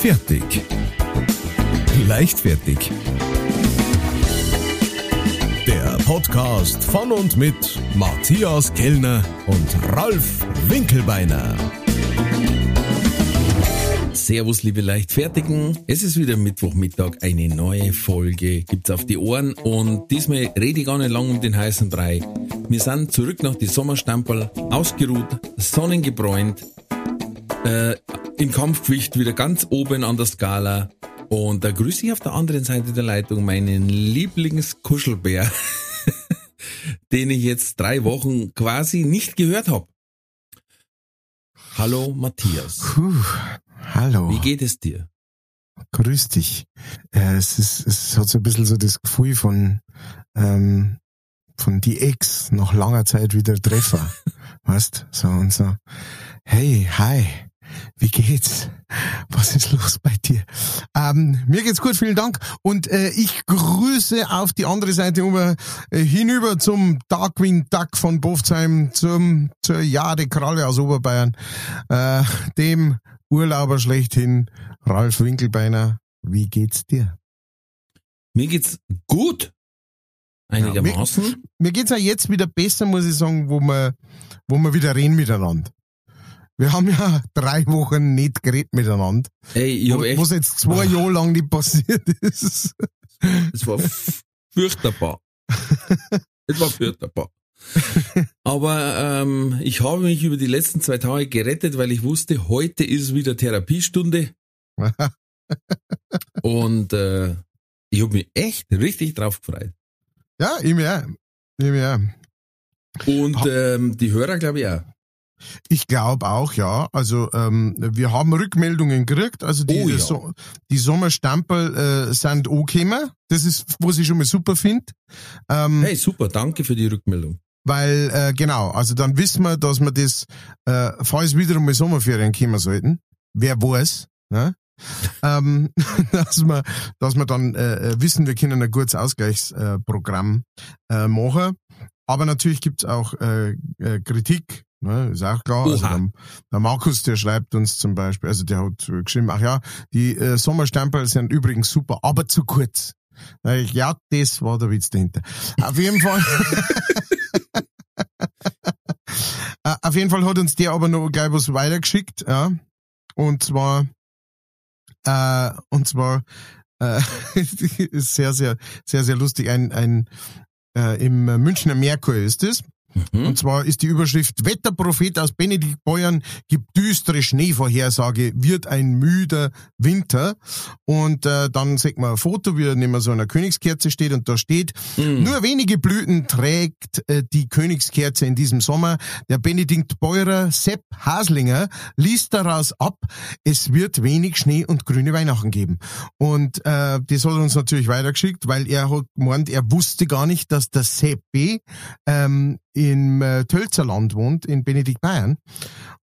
Fertig. Leichtfertig. Der Podcast von und mit Matthias Kellner und Ralf Winkelbeiner. Servus, liebe Leichtfertigen. Es ist wieder Mittwochmittag, eine neue Folge gibt's auf die Ohren und diesmal rede ich gar nicht lang um den heißen Brei. Wir sind zurück nach die Sommerstamperl, ausgeruht, sonnengebräunt, im Kampfgewicht wieder ganz oben an der Skala. Und da grüße ich auf der anderen Seite der Leitung meinen Lieblingskuschelbär, den ich jetzt 3 Wochen quasi nicht gehört habe. Hallo Matthias. Puh, hallo. Wie geht es dir? Grüß dich. Es hat so ein bisschen so das Gefühl von die Ex nach langer Zeit wieder treffen. Weißt? So und so. Hey, hi. Wie geht's? Was ist los bei dir? Mir geht's gut, vielen Dank. Und ich grüße auf die andere Seite hinüber zum Darkwing Duck von Bofzheim, zur Jade Kralle aus Oberbayern, dem Urlauber schlechthin, Ralf Winkelbeiner. Wie geht's dir? Mir geht's gut. Einigermaßen. Ja, mir geht's ja jetzt wieder besser, muss ich sagen, wo wir wieder reden miteinander. Wir haben ja 3 Wochen nicht geredet miteinander. Ey, ich hab echt... Was jetzt 2 Jahre lang nicht passiert ist. Es war fürchterbar. Aber ich habe mich über die letzten 2 Tage gerettet, weil ich wusste, heute ist wieder Therapiestunde. Und ich habe mich echt richtig drauf gefreut. Ja, ich mir. Und die Hörer, glaube ich, auch. Ich glaube auch, ja. Also wir haben Rückmeldungen gekriegt. Also ja. Die Sommerstamperl sind angekommen. Das ist, was ich schon mal super finde. Hey, super, danke für die Rückmeldung. Weil, genau, also dann wissen wir, dass wir das, falls wieder einmal Sommerferien kommen sollten, wer weiß, ne? dass wir dann wissen, wir können ein gutes Ausgleichsprogramm machen. Aber natürlich gibt's auch Kritik. Ne, ist auch klar. Also der Markus, der schreibt uns zum Beispiel, also der hat geschrieben, ach ja, die Sommerstamperl sind übrigens super, aber zu kurz. Ja, das war der Witz dahinter. Auf jeden Fall. Auf jeden Fall hat uns der aber noch gleich was weitergeschickt, ja. Und zwar, ist sehr, sehr, sehr, sehr lustig. Im Münchner Merkur ist das. Mhm. Und zwar ist die Überschrift: Wetterprophet aus Benediktbeuern gibt düstere Schneevorhersage, wird ein müder Winter. Und dann sieht man ein Foto, wie er neben so einer Königskerze steht und da steht, nur wenige Blüten trägt die Königskerze in diesem Sommer. Der Benediktbeurer Sepp Haslinger liest daraus ab, es wird wenig Schnee und grüne Weihnachten geben. Und das hat er uns natürlich weitergeschickt, weil er hat gemeint, er wusste gar nicht, dass der Seppi im Tölzer Land wohnt, in Benediktbeuern.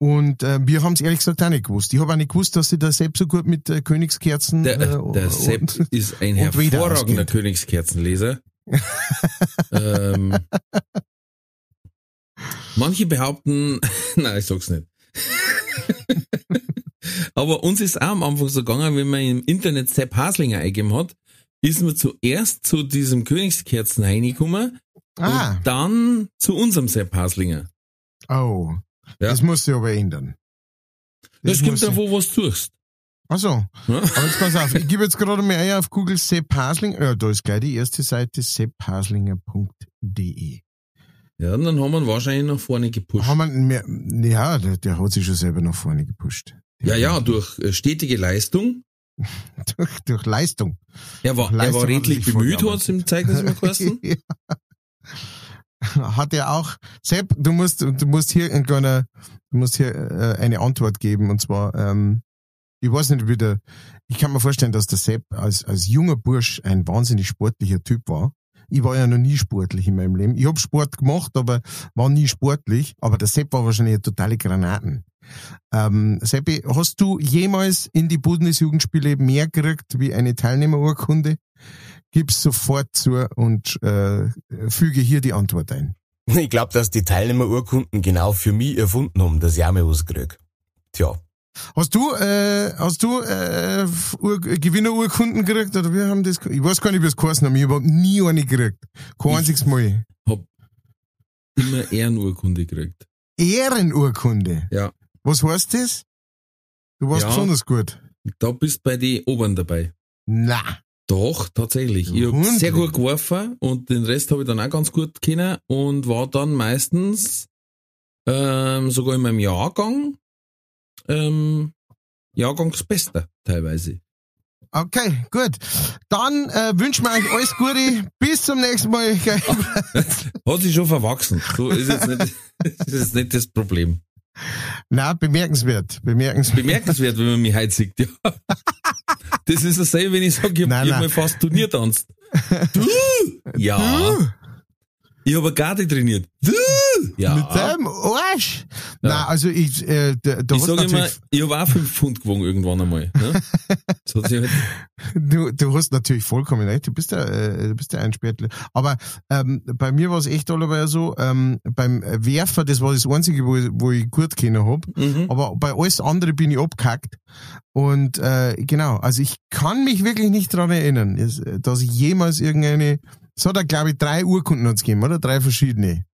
Und wir haben es ehrlich gesagt auch nicht gewusst. Ich habe auch nicht gewusst, dass sich der Sepp so gut mit Königskerzen... Der Sepp ist ein hervorragender Königskerzenleser. Manche behaupten... Nein, ich sag's nicht. Aber uns ist auch am Anfang so gegangen, wenn man im Internet Sepp Haslinger eingegeben hat, ist man zuerst zu diesem Königskerzen reingekommen. Und dann zu unserem Sepp Haslinger. Oh, ja. Das musst du aber ändern. Das gibt ja wo was suchst. Ach so. Ja? Aber jetzt pass auf, ich gebe jetzt gerade mal ein auf Google Sepp Haslinger. Ja, da ist gleich die erste Seite, sepphaslinger.de. Ja, und dann haben wir ihn wahrscheinlich nach vorne gepusht. Ja, der hat sich schon selber nach vorne gepusht. Ja, durch stetige Leistung. durch Leistung. Er war redlich bemüht, hat es im Zeugnis mal geheißen. Ja. Hat er auch, Sepp, du musst hier eine Antwort geben, und zwar, ich weiß nicht, ich kann mir vorstellen, dass der Sepp als junger Bursch ein wahnsinnig sportlicher Typ war. Ich war ja noch nie sportlich in meinem Leben. Ich habe Sport gemacht, aber war nie sportlich, aber der Sepp war wahrscheinlich eine totale Granaten. Seppi, hast du jemals in die Bundesjugendspiele mehr gekriegt wie eine Teilnehmerurkunde? Gib's sofort zu und füge hier die Antwort ein. Ich glaube, dass die Teilnehmerurkunden genau für mich erfunden haben, dass ich auch mal was krieg. Tja. Hast du Gewinnerurkunden gekriegt? Oder wir haben das? Ich weiß gar nicht, wie es geheißen haben. Ich habe nie eine gekriegt. Kein einziges Mal. Ich habe immer Ehrenurkunde gekriegt. Ehrenurkunde? Ja. Was heißt das? Du warst besonders gut. Da bist bei den Oberen dabei. Na. Doch, tatsächlich. Ich habe sehr gut geworfen und den Rest habe ich dann auch ganz gut können und war dann meistens sogar in meinem Jahrgang Jahrgangsbester teilweise. Okay, gut. Dann wünschen wir euch alles Gute. Bis zum nächsten Mal. Hat sich schon verwachsen. So ist jetzt nicht, ist jetzt nicht das Problem. Na, bemerkenswert, wenn man mich heute sieht, ja. Das ist dasselbe, wenn ich sage, ich habe mal fast Turnier tanzt. Du? Ja. Du? Ich habe eine Garde trainiert. Du? Ja. Mit deinem Arsch? Ja. Nein, also ich... ich sage immer, ich habe auch 5 Pfund gewogen irgendwann einmal. Ne? So hat sich halt du hast natürlich vollkommen recht, du bist ja ein Spätler. Aber bei mir war es echt allebei so, beim Werfer, das war das Einzige, wo ich gut können habe, aber bei alles andere bin ich abgehackt. Und genau, also ich kann mich wirklich nicht daran erinnern, dass ich jemals irgendeine... Es hat ja, glaube ich, 3 Urkunden uns gegeben, oder? 3 verschiedene.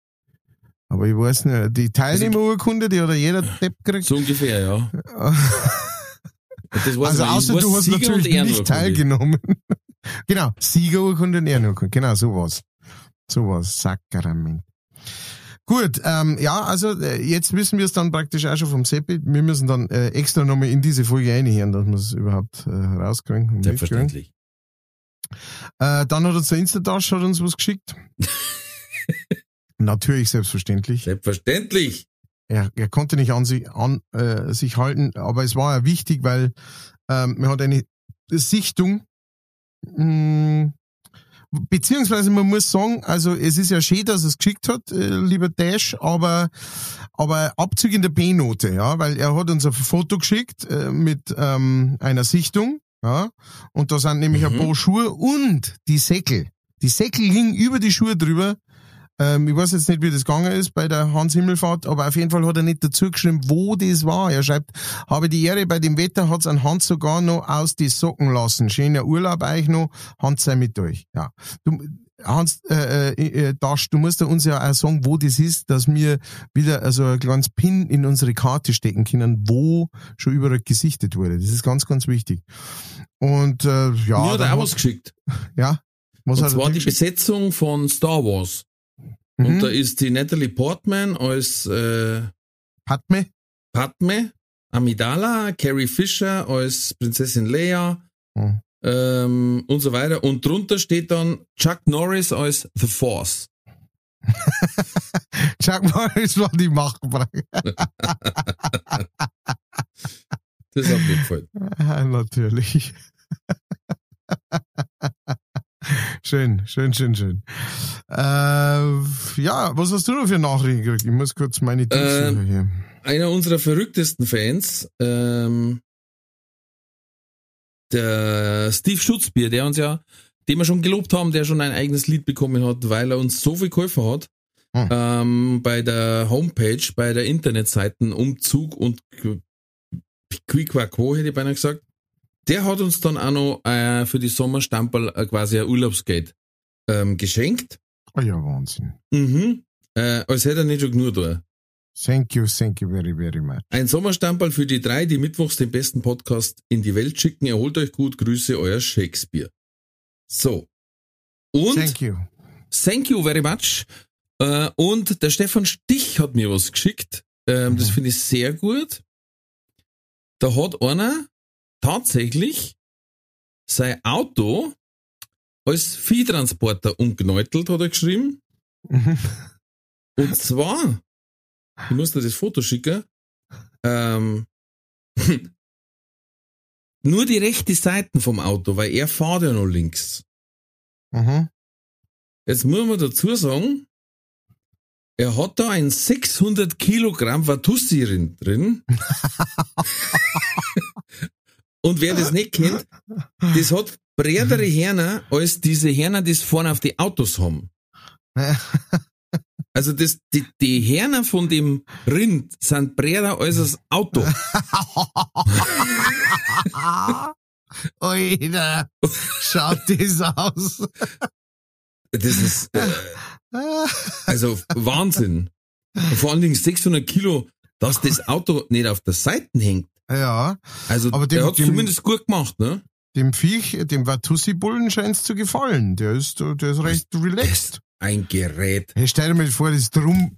Aber ich weiß nicht, die Teilnehmerurkunde, die hat jeder Depp gekriegt. So ungefähr, ja. Das also außer du hast Sieger natürlich nicht teilgenommen. Genau, Siegerurkunde und Ehrenurkunde. Genau, sowas. Sowas, Sackeramin. Gut, jetzt wissen wir es dann praktisch auch schon vom Seppi. Wir müssen dann extra nochmal in diese Folge reinhören, dass wir es überhaupt rauskriegen. Selbstverständlich. Dann hat uns der Instatasch was geschickt. Natürlich, selbstverständlich. Selbstverständlich. Er konnte nicht an sich halten, aber es war ja wichtig, weil man hat eine Sichtung. Beziehungsweise man muss sagen, also es ist ja schön, dass er es geschickt hat, lieber Dash, aber Abzug in der B-Note, ja, weil er hat uns ein Foto geschickt mit einer Sichtung. Ja, und da sind nämlich ein paar Schuhe und die Säckel. Die Säckel hingen über die Schuhe drüber. Ich weiß jetzt nicht, wie das gegangen ist bei der Hans-Himmelfahrt, aber auf jeden Fall hat er nicht dazu geschrieben, wo das war. Er schreibt, habe die Ehre, bei dem Wetter hat's an Hans sogar noch aus die Socken lassen. Schöner Urlaub euch noch. Hans sei mit euch. Ja. Hans, Tasch, du musst uns ja auch sagen, wo das ist, dass wir wieder also ein kleines Pin in unsere Karte stecken können, wo schon überall gesichtet wurde. Das ist ganz, ganz wichtig. Und ja. Mir hat er auch was geschickt. Ja. Was und hat zwar die Besetzung von Star Wars. Und da ist die Natalie Portman als Padme Amidala, Carrie Fisher als Prinzessin Leia. Mhm. Und so weiter. Und drunter steht dann Chuck Norris als The Force. Chuck Norris war die Machtfrage. Das hat mir gefallen. Natürlich. Schön. Ja, was hast du noch für Nachrichten gekriegt? Ich muss kurz meine Dienste hier. Einer unserer verrücktesten Fans, der Steve Schutzbier, den wir schon gelobt haben, der schon ein eigenes Lied bekommen hat, weil er uns so viel geholfen hat, bei der Homepage, bei der Internetseiten, Umzug und Quiquaquo, hätte ich beinahe gesagt. Der hat uns dann auch noch für die Sommerstamperl quasi ein Urlaubsgeld geschenkt. Oh ja, Wahnsinn. Als hätte er nicht schon genug da. Thank you very, very much. Ein Sommerstamperl für die 3, die mittwochs den besten Podcast in die Welt schicken. Erholt euch gut, Grüße, euer Shakespeare. So. Und Thank you very much. Und der Stefan Stich hat mir was geschickt. Das finde ich sehr gut. Da hat einer tatsächlich sein Auto als Viehtransporter umgenäutelt, hat er geschrieben. Und zwar, ich muss dir das Foto schicken, nur die rechte Seite vom Auto, weil er fährt ja noch links. Jetzt muss man dazu sagen, er hat da ein 600 Kilogramm Watussi drin. Und wer das nicht kennt, das hat breitere Hirner als diese Hirner, die es vorne auf die Autos haben. Also das, die Hörner von dem Rind sind breiter als das Auto. Oida, schaut das aus. Das ist, also Wahnsinn. Vor allen Dingen 600 Kilo, dass das Auto nicht auf der Seite hängt. Ja. Also aber der hat zumindest gut gemacht, ne? Dem Viech, dem Watussi-Bullen scheint es zu gefallen. Der ist recht relaxed. Ein Gerät. Hey, stell dir mal vor, das Drum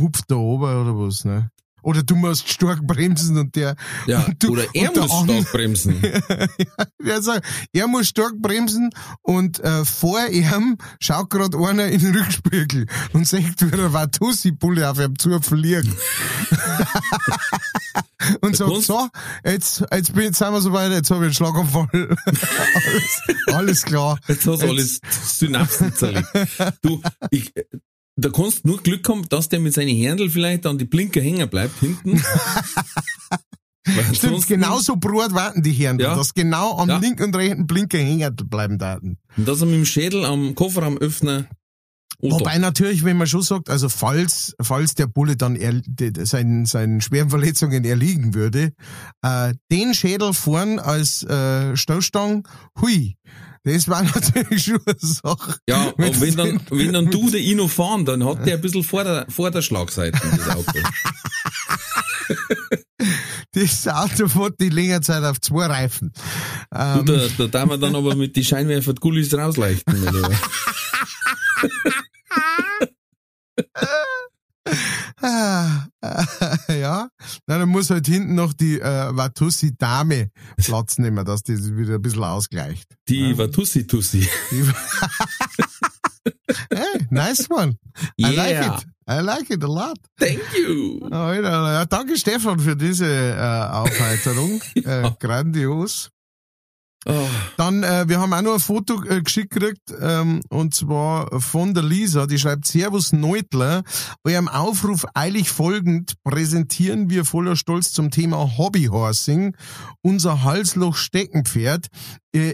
hupft da oben oder was, ne? Oder du musst stark bremsen und der... Ja, und du, oder er muss stark bremsen. Ja, sagen, er muss stark bremsen und vor ihm schaut gerade einer in den Rückspiegel und sagt, wie der Watussi-Bulle auf ihm zu fliegt. Und sagt, so, jetzt sind wir so weit, jetzt habe ich einen Schlaganfall. alles klar. Jetzt hast du alles Synapsen zerlegt. Da kannst du nur Glück haben, dass der mit seinen Händel vielleicht an die Blinker hängen bleibt hinten. Stimmt, genauso brot warten die Händel, ja, dass genau am linken und rechten Blinker hängen bleiben daten. Und dass er mit dem Schädel am Kofferraumöffner. Wobei natürlich, wenn man schon sagt, also falls der Bulle dann seinen schweren Verletzungen erliegen würde, den Schädel vorn als Stoßstange, hui. Das war natürlich schon eine Sache. Ja, und wenn dann du den Inno fahren, dann hat der ein bisschen vor der Schlagseite, das Auto. Das Auto fährt die längere Zeit auf 2 Reifen. Da darf man dann aber mit den Scheinwerfer die Gullis rausleuchten. Oder? Ja, na, dann muss halt hinten noch die Watussi-Dame Platz nehmen, dass das wieder ein bisschen ausgleicht. Die Watussi-Tussi. Hey, nice one. Yeah. I like it a lot. Thank you. Ja, danke Stefan für diese Aufheiterung. Ja. Grandios. Oh. Dann, wir haben auch noch ein Foto geschickt gekriegt, und zwar von der Lisa, die schreibt, Servus Neutler, eurem Aufruf eilig folgend präsentieren wir voller Stolz zum Thema Hobbyhorsing unser Halsloch-Steckenpferd.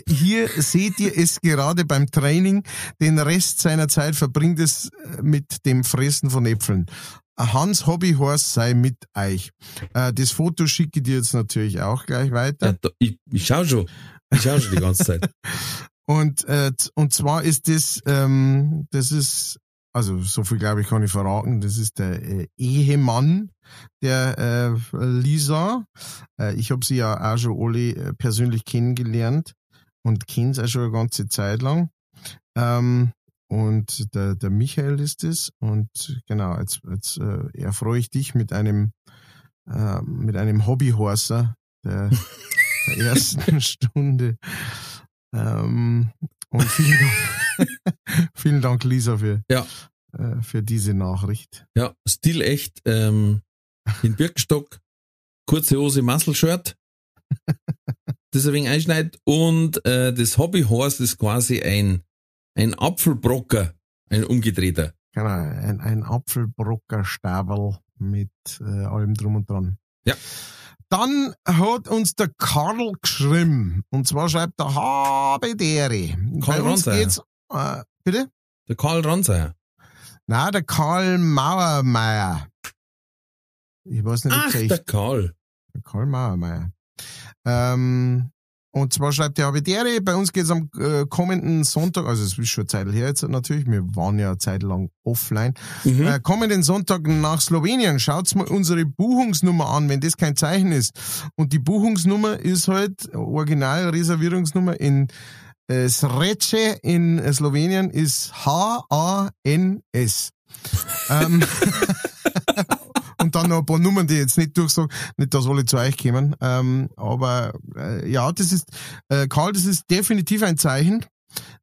Hier seht ihr es gerade beim Training, den Rest seiner Zeit verbringt es mit dem Fressen von Äpfeln. Hans Hobbyhorst sei mit euch. Das Foto schicke ich dir jetzt natürlich auch gleich weiter. Ja, ich schau schon. Ich schaue schon die ganze Zeit. Und zwar ist das ist, also so viel glaube ich kann ich verraten, das ist der Ehemann der Lisa. Ich habe sie ja auch schon alle persönlich kennengelernt und kenne sie auch schon eine ganze Zeit lang. Und der Michael ist es. Und genau, jetzt erfreue ich dich mit einem Hobbyhorser, der ersten Stunde. Und vielen Dank, vielen Dank Lisa, für diese Nachricht. Ja, stilecht. In Birkenstock, kurze Hose, Muscle-Shirt, das ein wenig einschneidet. Und das Hobbyhorse ist quasi ein Apfelbrocker, ein umgedrehter. Genau, ein Apfelbrocker-Stabel mit allem drum und dran. Ja. Dann hat uns der Karl geschrieben. Und zwar schreibt der Habedere. Karl Ronser. Bitte? Der Karl Ronser. Nein, der Karl Mauermeier. Ich weiß nicht, ob der Karl. Der Karl Mauermeier. Und zwar schreibt der Habedere, bei uns geht es am kommenden Sonntag, also es ist schon eine Zeit her jetzt natürlich, wir waren ja eine Zeit lang offline, kommenden Sonntag nach Slowenien, schaut's mal unsere Buchungsnummer an, wenn das kein Zeichen ist. Und die Buchungsnummer ist halt, original Reservierungsnummer in Sreče in Slowenien ist HANS. Und dann noch ein paar Nummern, die ich jetzt nicht durchsage, nicht, dass alle zu euch kommen. Aber ja, das ist, Karl, das ist definitiv ein Zeichen,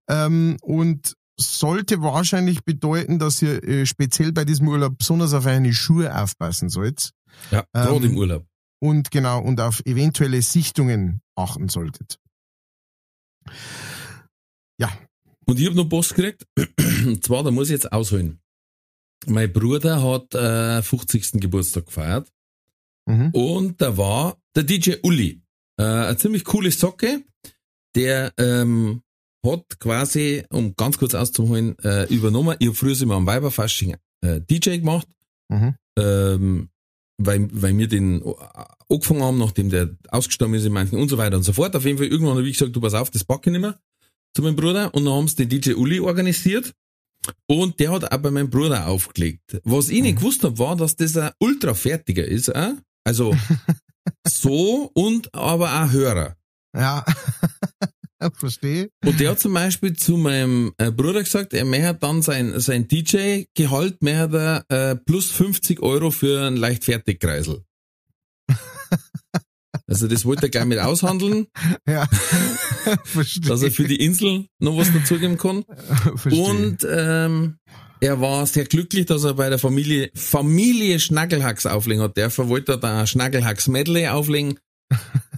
und sollte wahrscheinlich bedeuten, dass ihr speziell bei diesem Urlaub besonders auf eine Schuhe aufpassen sollt. Ja, gerade im Urlaub. Und genau, und auf eventuelle Sichtungen achten solltet. Ja. Und ich habe noch Post gekriegt, und zwar, da muss ich jetzt ausholen. Mein Bruder hat 50. Geburtstag gefeiert, und da war der DJ Uli, eine ziemlich coole Socke, der hat quasi, um ganz kurz auszuholen, übernommen, ich habe früher immer am Weiberfasching DJ gemacht, weil wir den angefangen haben, nachdem der ausgestorben ist in manchen und so weiter und so fort. Auf jeden Fall, irgendwann habe ich gesagt, du pass auf, das packe ich nicht mehr, zu meinem Bruder. Und dann haben sie den DJ Uli organisiert und der hat auch bei meinem Bruder aufgelegt. Was ich nicht gewusst habe, war, dass das ein Ultra-Fertiger ist, also so und aber auch Hörer. Ja, verstehe. Und der hat zum Beispiel zu meinem Bruder gesagt, er möchte dann sein DJ-Gehalt möchte er, plus 50 Euro für einen Leichtfertigkreisel. Also das wollte er gleich mit aushandeln. Ja, verstehe. Dass er für die Insel noch was dazugeben kann. Verstehe. Und er war sehr glücklich, dass er bei der Familie Schnackelhacks auflegen hat. Der wollte da ein Schnackelhacks-Medley auflegen.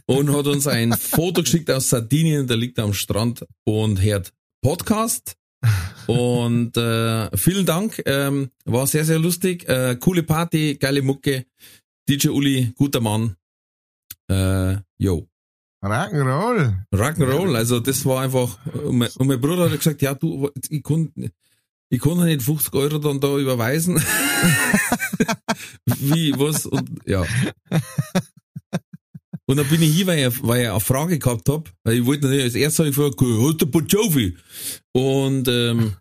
Und hat uns ein Foto geschickt aus Sardinien, der liegt am Strand und hört Podcast. Und vielen Dank, war sehr, sehr lustig. Coole Party, geile Mucke. DJ Uli, guter Mann. Jo. Rock'n'Roll. Rock'n'Roll, also das war einfach, und mein Bruder hat gesagt, ja du, ich kann ja nicht 50 Euro dann da überweisen. Wie, was, und ja. Und dann bin ich hier, weil ich eine Frage gehabt habe, weil ich wollte natürlich als erstes gefragt, heute Bojovi. Und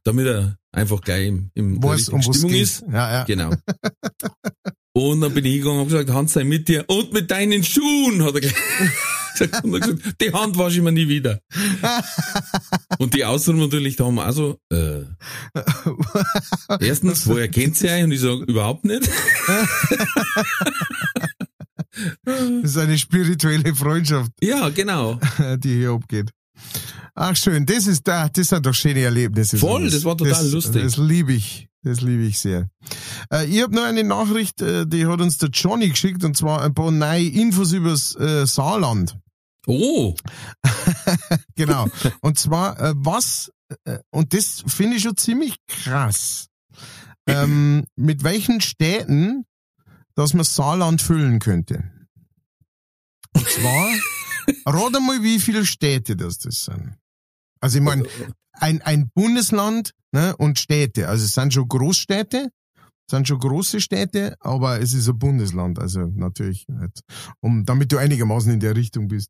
damit er einfach gleich in der Stimmung ist. Ja. Genau. Und dann bin ich hingegangen und habe gesagt, Hans sei mit dir und mit deinen Schuhen, hat er gesagt. Und dann gesagt, die Hand wasche ich mir nie wieder. Und die Ausruhen natürlich, da haben wir auch so, erstens, woher kennt sie euch? Und ich sage, überhaupt nicht. Das ist eine spirituelle Freundschaft. Ja, genau. Die hier abgeht. Ach, schön. Das sind doch schöne Erlebnisse. Voll, das war total lustig. Das liebe ich. Das liebe ich sehr. Ich habe noch eine Nachricht, die hat uns der Johnny geschickt, und zwar ein paar neue Infos übers Saarland. Oh! Genau. Und zwar, und das finde ich schon ziemlich krass. Mit welchen Städten dass man Saarland füllen könnte. Und zwar, rat einmal, wie viele Städte das sind. Also ich meine, ein Bundesland, ne, und Städte. Also es sind schon Großstädte, es sind schon große Städte, aber es ist ein Bundesland. Also natürlich, nicht. Damit du einigermaßen in der Richtung bist.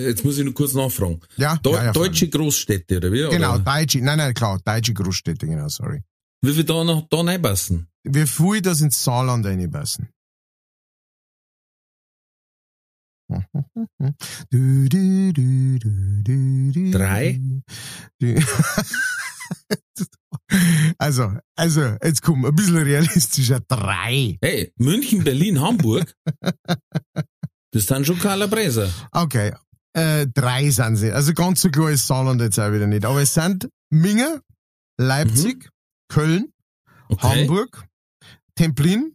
Jetzt muss ich nur kurz nachfragen. Ja, deutsche Großstädte, oder wie? Genau, oder? Deutsche. Nein, klar, deutsche Großstädte, genau, sorry. Wie viel da noch da reinpassen? Wie viel das ins Saarland reinpassen? Drei? Also, jetzt komm, ein bisschen realistischer. 3. Hey, München, Berlin, Hamburg? Das sind schon Kalabreser. Okay, 3 sind sie. Also ganz so klar ist Saarland jetzt auch wieder nicht. Aber es sind Minge, Leipzig, Köln, okay. Hamburg, Templin,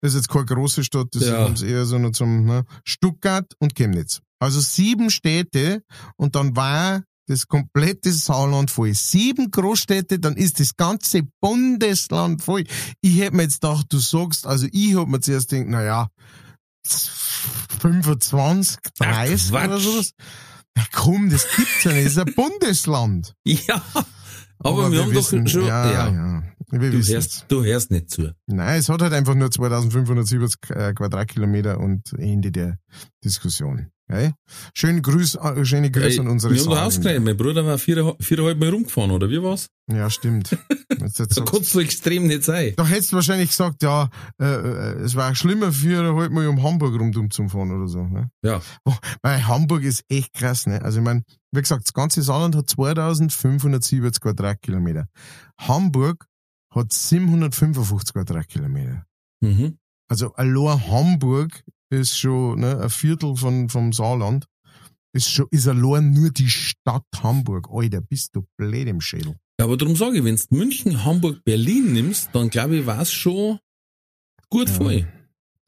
das ist jetzt keine große Stadt, das haben sie eher so nur zum, ne, Stuttgart und Chemnitz. Also 7 Städte und dann war das komplette Saarland voll. 7 Großstädte, dann ist das ganze Bundesland voll. Ich hätte mir jetzt gedacht, du sagst, also ich habe mir zuerst gedacht, naja, 25, 30 oder sowas. Na komm, das gibt's ja nicht. Das ist ein Bundesland. Ja, aber wir haben wissen, doch schon... Ja. Du hörst nicht zu. Nein, es hat halt einfach nur 2570 Quadratkilometer und Ende der Diskussion. Okay? Schöne Grüße an unsere Saarländer. Wir haben ausgerechnet, mein Bruder war 4,5 Mal rumgefahren, oder wie war's? Ja, stimmt. Da kannst du extrem nicht sein. Da hättest du wahrscheinlich gesagt, ja, es war schlimmer, 4,5 Mal um Hamburg rumzufahren oder so. Ne? Ja. Weil Hamburg ist echt krass, ne? Also ich meine, wie gesagt, das ganze Saarland hat 2570 Quadratkilometer. Hamburg hat 755 Quadratkilometer. Mhm. Also allein Hamburg ist schon, ne, ein Viertel vom Saarland. Ist allein nur die Stadt Hamburg. Alter, bist du blöd im Schädel. Ja, aber darum sage ich, wenn du München, Hamburg, Berlin nimmst, dann glaube ich, war es schon gut voll.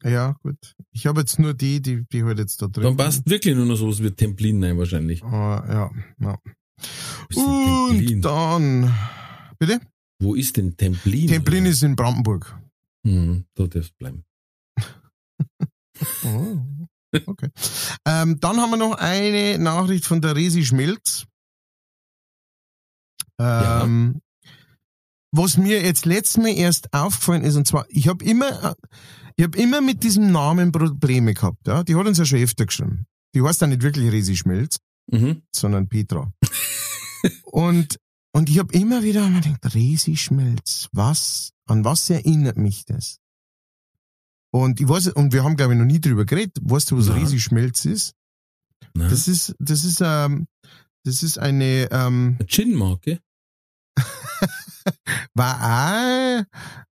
Ja, gut. Ich habe jetzt nur die halt jetzt da drin. Dann passt wirklich nur noch sowas wie Templin rein wahrscheinlich. Ja. Und Templin. Dann... Bitte? Wo ist denn Templin? Templin oder? Ist in Brandenburg. Da darfst du bleiben. Oh, okay. Dann haben wir noch eine Nachricht von der Resi Schmelz. Ja. Was mir jetzt letztes Mal erst aufgefallen ist, und zwar, ich habe immer mit diesem Namen Probleme gehabt. Ja? Die hat uns ja schon öfter geschrieben. Die heißt ja nicht wirklich Resi Schmelz, sondern Petra. Und ich habe immer wieder gedacht, Resi Schmelz, was, an was erinnert mich das? Und ich weiß, und wir haben, glaube ich, noch nie drüber geredet. Weißt du, was Resi Schmelz ist? Nein. Das ist eine Gin-Marke. War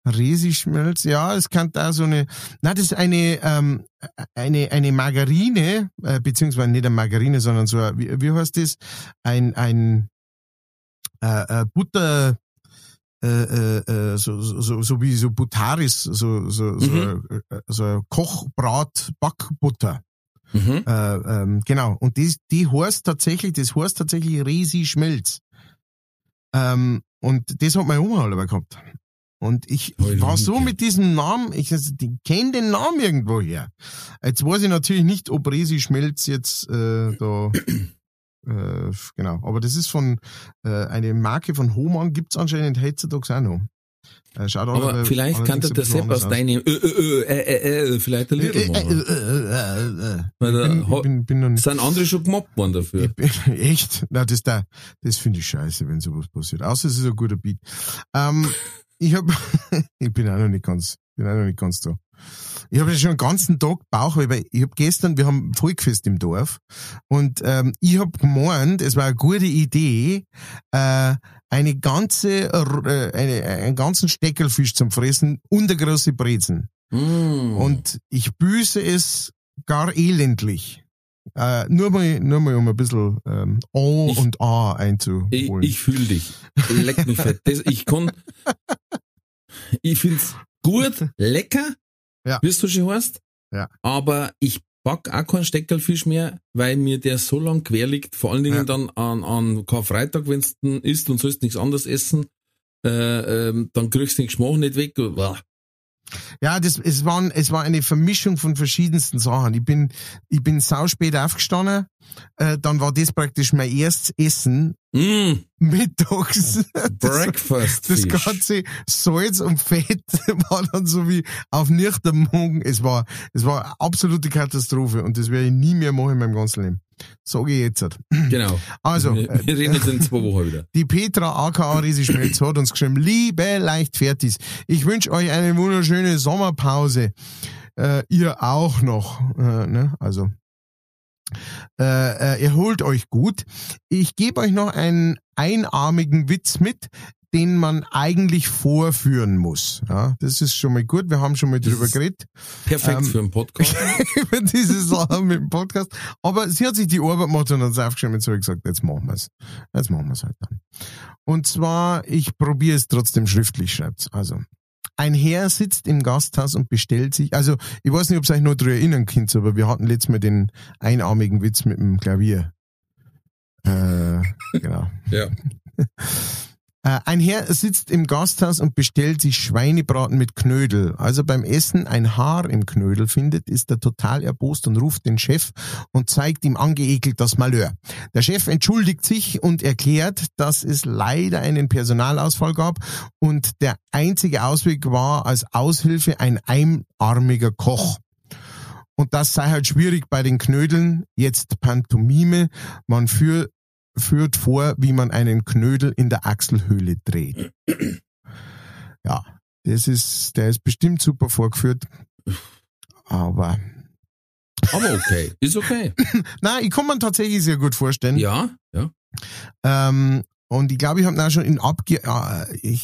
Resi Schmelz, ja, es kann da so eine. Na, das ist eine Margarine, beziehungsweise nicht eine Margarine, sondern so ein, wie heißt das? Ein Butter, so wie so Butaris, so Kochbrat-Backbutter. Mhm. Genau. Und das heißt tatsächlich Resi Schmelz. Und das hat meine Oma alle gehabt. Und ich war so mit diesem Namen, ich kenne den Namen irgendwo her. Jetzt weiß ich natürlich nicht, ob Resi Schmelz jetzt genau. Aber das ist von einer Marke von Hohmann, gibt's anscheinend heutzutage auch noch. Schaut aber an, vielleicht kannte der Sepp aus deinem vielleicht ein Lied machen. Sind andere schon gemobbt worden dafür? Echt? Nein, das finde ich scheiße, wenn sowas passiert. Außer es ist ein guter Beat. Ich bin auch noch nicht ganz da. Ich habe schon den ganzen Tag Bauchweh, weil ich habe gestern, wir haben Volkfest im Dorf und ich habe gemeint, es war eine gute Idee, einen ganzen Steckerlfisch zum Fressen und eine große Brezen. Mm. Und ich büße es gar elendlich. Nur mal um ein bisschen A einzuholen. Ich fühle dich. Leck mich fett. Ich finde es gut, lecker. Ja. Wie du schon heißt. Ja. Aber ich backe auch keinen Steckerlfisch mehr, weil mir der so lang quer liegt. Vor allen Dingen dann an Karfreitag, wenn es denn isst und sollst nichts anderes essen, dann kriegst du den Geschmack nicht weg. Uah. Ja, es war eine Vermischung von verschiedensten Sachen. Ich bin sauspät aufgestanden, dann war das praktisch mein erstes Essen. Mittags. Breakfast. Das ganze Salz und Fett war dann so wie auf Nüchternmagen. Es war eine absolute Katastrophe und das werde ich nie mehr machen in meinem ganzen Leben. Sage ich jetzt. Genau. Also, wir reden jetzt in 2 Wochen wieder. Die Petra aka Resi Schmelz hat uns geschrieben, liebe Leichtfertis, ich wünsche euch eine wunderschöne Sommerpause. Ihr auch noch. Ne? Also. Erholt euch gut. Ich gebe euch noch einen einarmigen Witz mit, den man eigentlich vorführen muss. Ja, das ist schon mal gut. Wir haben schon mal drüber geredet. Perfekt für einen Podcast. Über diese Sachen mit dem Podcast. Aber sie hat sich die Arbeit gemacht und hat es aufgeschrieben und gesagt, jetzt machen wir es. Jetzt machen wir es halt dann. Und zwar, ich probiere es trotzdem schriftlich, schreibt es. Also, ein Herr sitzt im Gasthaus und bestellt sich, also ich weiß nicht, ob ihr euch noch drüber erinnern könnt, aber wir hatten letztes Mal den einarmigen Witz mit dem Klavier. Genau. Ja. Ein Herr sitzt im Gasthaus und bestellt sich Schweinebraten mit Knödel. Als er beim Essen ein Haar im Knödel findet, ist er total erbost und ruft den Chef und zeigt ihm angeekelt das Malheur. Der Chef entschuldigt sich und erklärt, dass es leider einen Personalausfall gab und der einzige Ausweg war als Aushilfe ein einarmiger Koch. Und das sei halt schwierig bei den Knödeln, jetzt Pantomime, man führt vor, wie man einen Knödel in der Achselhöhle dreht. Ja, der ist bestimmt super vorgeführt. Aber okay. Ist okay. Nein, ich kann mir tatsächlich sehr gut vorstellen. Ja, ja. Und ich glaube, ich habe da schon ich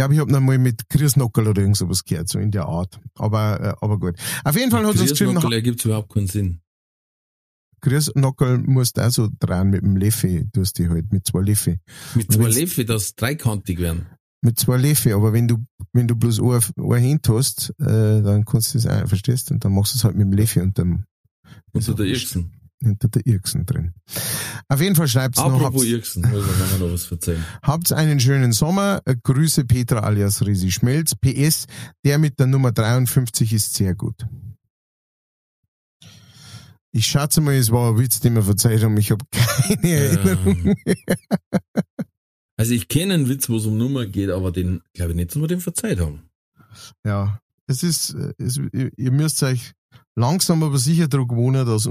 habe noch mal mit Grüßnockerl oder irgend sowas gehört, so in der Art. Aber gut. Auf jeden Fall hat uns geschrieben. Grüßnockerl ergibt überhaupt keinen Sinn. Grüßnockerl musst du auch so dran mit dem Löffel, tust du halt, mit 2 Löffeln. Mit 2 Löffeln, dass 3-kantig werden? Mit 2 Löffeln, aber wenn du bloß eine Hand hast, dann kannst du das auch, verstehst du? Und dann machst du es halt mit dem Löffel und dann... Unter der Irksen. Unter der Irksen drin. Auf jeden Fall schreibt's noch... Apropos Irksen, also kann man noch was erzählen. Habt's einen schönen Sommer, Grüße Petra alias Resi Schmelz, PS, der mit der Nummer 53 ist sehr gut. Ich schätze mal, es war ein Witz, den wir verzeiht haben. Ich habe keine Erinnerung. Also ich kenne einen Witz, wo es um Nummer geht, aber den glaube ich nicht, dass wir den verzeiht haben. Ja, es ist, ihr müsst euch langsam aber sicher daran gewöhnen, dass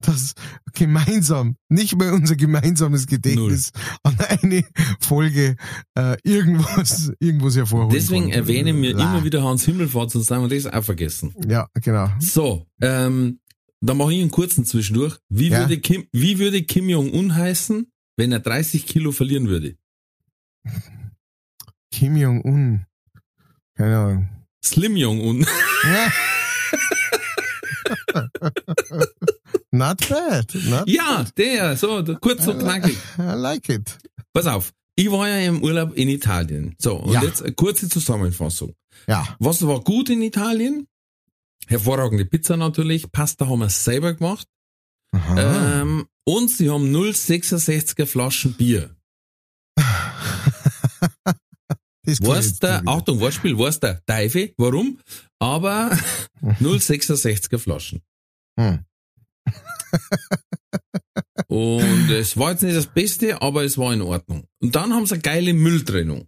dass gemeinsam, nicht mal unser gemeinsames Gedächtnis an eine Folge irgendwas hervorholen. Deswegen erwähnen wir immer wieder Hans Himmelfahrt, sonst haben wir das auch vergessen. Ja, genau. So, dann mache ich einen kurzen zwischendurch. Wie würde Kim Jong-Un heißen, wenn er 30 Kilo verlieren würde? Kim Jong-Un? Keine Ahnung. Slim Jong-Un. Ja. Not bad. Not bad. Der, so kurz und knackig. I like it. Pass auf, ich war ja im Urlaub in Italien. So, und jetzt eine kurze Zusammenfassung. Ja. Was war gut in Italien? Hervorragende Pizza natürlich. Pasta haben wir selber gemacht. Und sie haben 0,66er Flaschen Bier. Achtung, Wortspiel, war's der Teufel, warum? Aber 0,66er Flaschen. Und es war jetzt nicht das Beste, aber es war in Ordnung. Und dann haben sie eine geile Mülltrennung.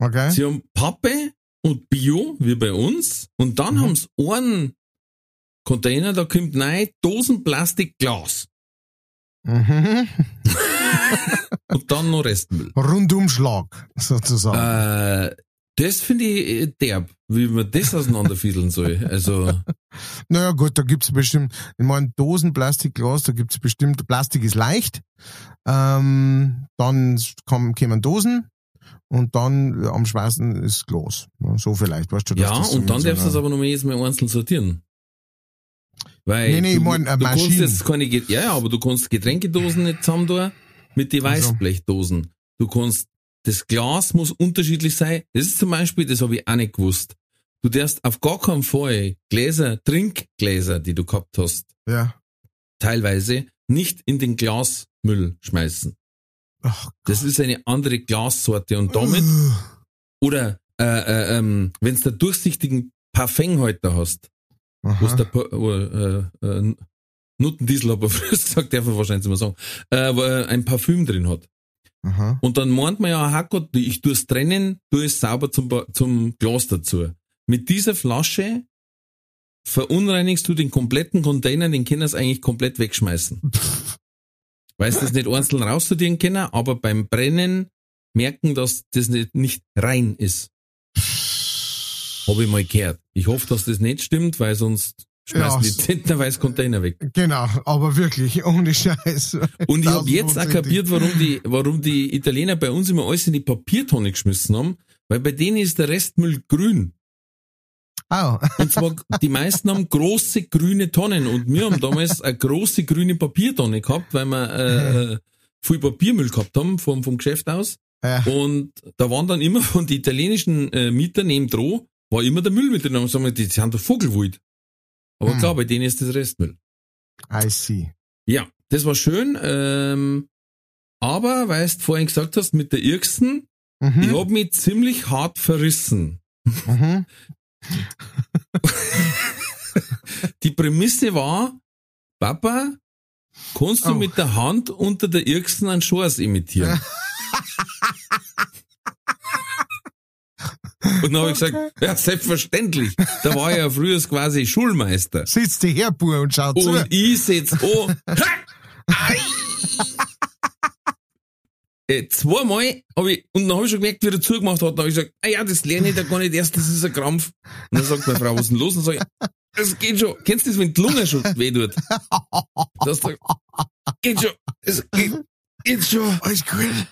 Okay. Sie haben Pappe und Bio, wie bei uns, und dann haben sie einen Container, da kommt 9 Dosen Plastikglas. Und dann noch Restmüll. Rundumschlag, sozusagen. Das finde ich derb, wie man das auseinanderfiedeln soll. Also. Naja gut, da gibt es bestimmt, ich meine, Dosen, Plastikglas, da gibt es bestimmt, Plastik ist leicht, dann kommen Dosen und dann am schwarzen ist Glas. So vielleicht, weißt du. Ja, das und dann darfst du es aber noch jedes Mal einzeln sortieren. Weil ich meine, du kannst jetzt aber du kannst Getränkedosen nicht zusammen tun mit den Weißblechdosen. Du kannst, das Glas muss unterschiedlich sein. Das ist zum Beispiel, das habe ich auch nicht gewusst. Du darfst auf gar keinen Fall Gläser, Trinkgläser, die du gehabt hast, teilweise nicht in den Glasmüll schmeißen. Ach, das ist eine andere Glassorte und damit oder wenn du einen durchsichtigen Parfumhalter hast, was der Nuttendiesel, aber frühst sagt, darf man wahrscheinlich immer sagen, ein Parfüm drin hat. Aha. Und dann meint man ja, Hackgott, ich tue es trennen, tue es sauber zum Glas dazu. Mit dieser Flasche verunreinigst du den kompletten Container, den können es eigentlich komplett wegschmeißen. Weil es das nicht einzeln raussortieren können, aber beim Brennen merken, dass das nicht rein ist. Habe ich mal gehört. Ich hoffe, dass das nicht stimmt, weil sonst schmeißen die zentnerweise Container weg. Genau, aber wirklich, ohne Scheiß. Und ich habe jetzt auch kapiert, warum die Italiener bei uns immer alles in die Papiertonne geschmissen haben, weil bei denen ist der Restmüll grün. Oh. Und zwar, die meisten haben große grüne Tonnen und wir haben damals eine große grüne Papiertonne gehabt, weil wir viel Papiermüll gehabt haben vom Geschäft aus. Ja. Und da waren dann immer von den italienischen Mietern nebendran, war immer der Müll mit drin. Und sagen wir, die sind doch Vogelwild. Aber klar, bei denen ist das Restmüll. I see. Ja, das war schön. Aber, weil du vorhin gesagt hast, mit der Irksten, ich habe mich ziemlich hart verrissen. Die Prämisse war, Papa, kannst du mit der Hand unter der Irksten einen Schorz imitieren? Und dann habe ich gesagt, ja, selbstverständlich. Da war ich ja früher quasi Schulmeister. Sitzt die Herbuhr und schaut zu. Und ich sitze zweimal habe ich, und dann habe ich schon gemerkt, wie er zugemacht hat. Dann habe ich gesagt, das lerne ich da gar nicht erst, das ist ein Krampf. Und dann sagt meine Frau, was ist denn los? Und dann sage ich, das geht schon. Kennst du das, wenn die Lunge schon weh tut? Das geht schon. Es geht schon. Alles gut.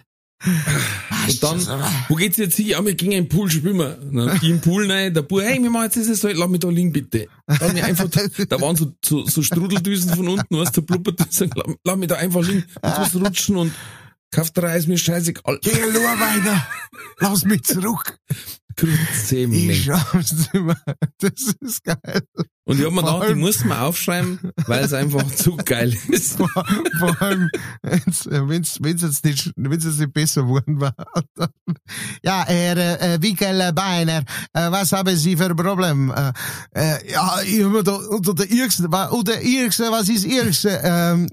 Und dann, wo geht's jetzt hin? Ja, wir gehen in den Pool, spielen wir. Dann im Pool rein, der Bub, hey, wir machen jetzt das so, lass mich da liegen, bitte. Lass mich einfach, da waren so Strudeldüsen von unten, weißt du, so Blubberdüsen, lass mich da einfach liegen, jetzt muss rutschen und kauft Reis, mir ist scheißegal. Geh nur weiter, lass mich zurück. Grüß mich. Ich schaff's immer, das ist geil. Und ich habe mir gedacht, die muss man aufschreiben, weil es einfach zu geil ist. Vor allem, wenn es jetzt nicht besser geworden war. Ja, Herr Winkelbeiner, was haben Sie für ein Problem? Ja, ich habe mir da unter der Irrste, was ist Irrste?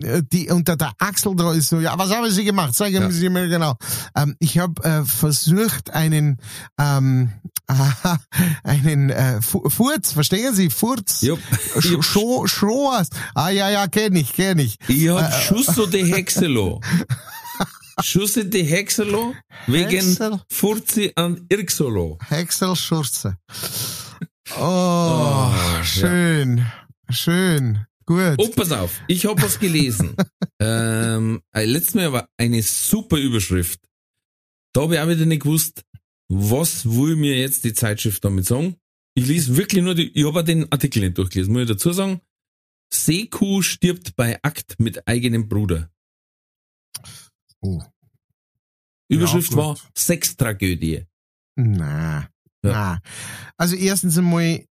Unter der Achsel da ist so, ja, was haben Sie gemacht? Sagen Sie mir genau. Ich habe versucht, einen Furz, verstehen Sie? Furz? Ja. Schoas. Ah, ja, kenn ich. Ich hab Schuss die Hexelo wegen Furzi an Irxolo. Hexelschurze. Oh, schön. Ja. Schön. Gut. Oh, pass auf. Ich hab was gelesen. Letztes Mal war eine super Überschrift. Da habe ich auch wieder nicht gewusst, was will mir jetzt die Zeitschrift damit sagen. Ich lese wirklich nur ich habe den Artikel nicht durchgelesen, muss ich dazu sagen. Seekuh stirbt bei Akt mit eigenem Bruder. Oh. Überschrift war Sextragödie. Na. Also erstens einmal,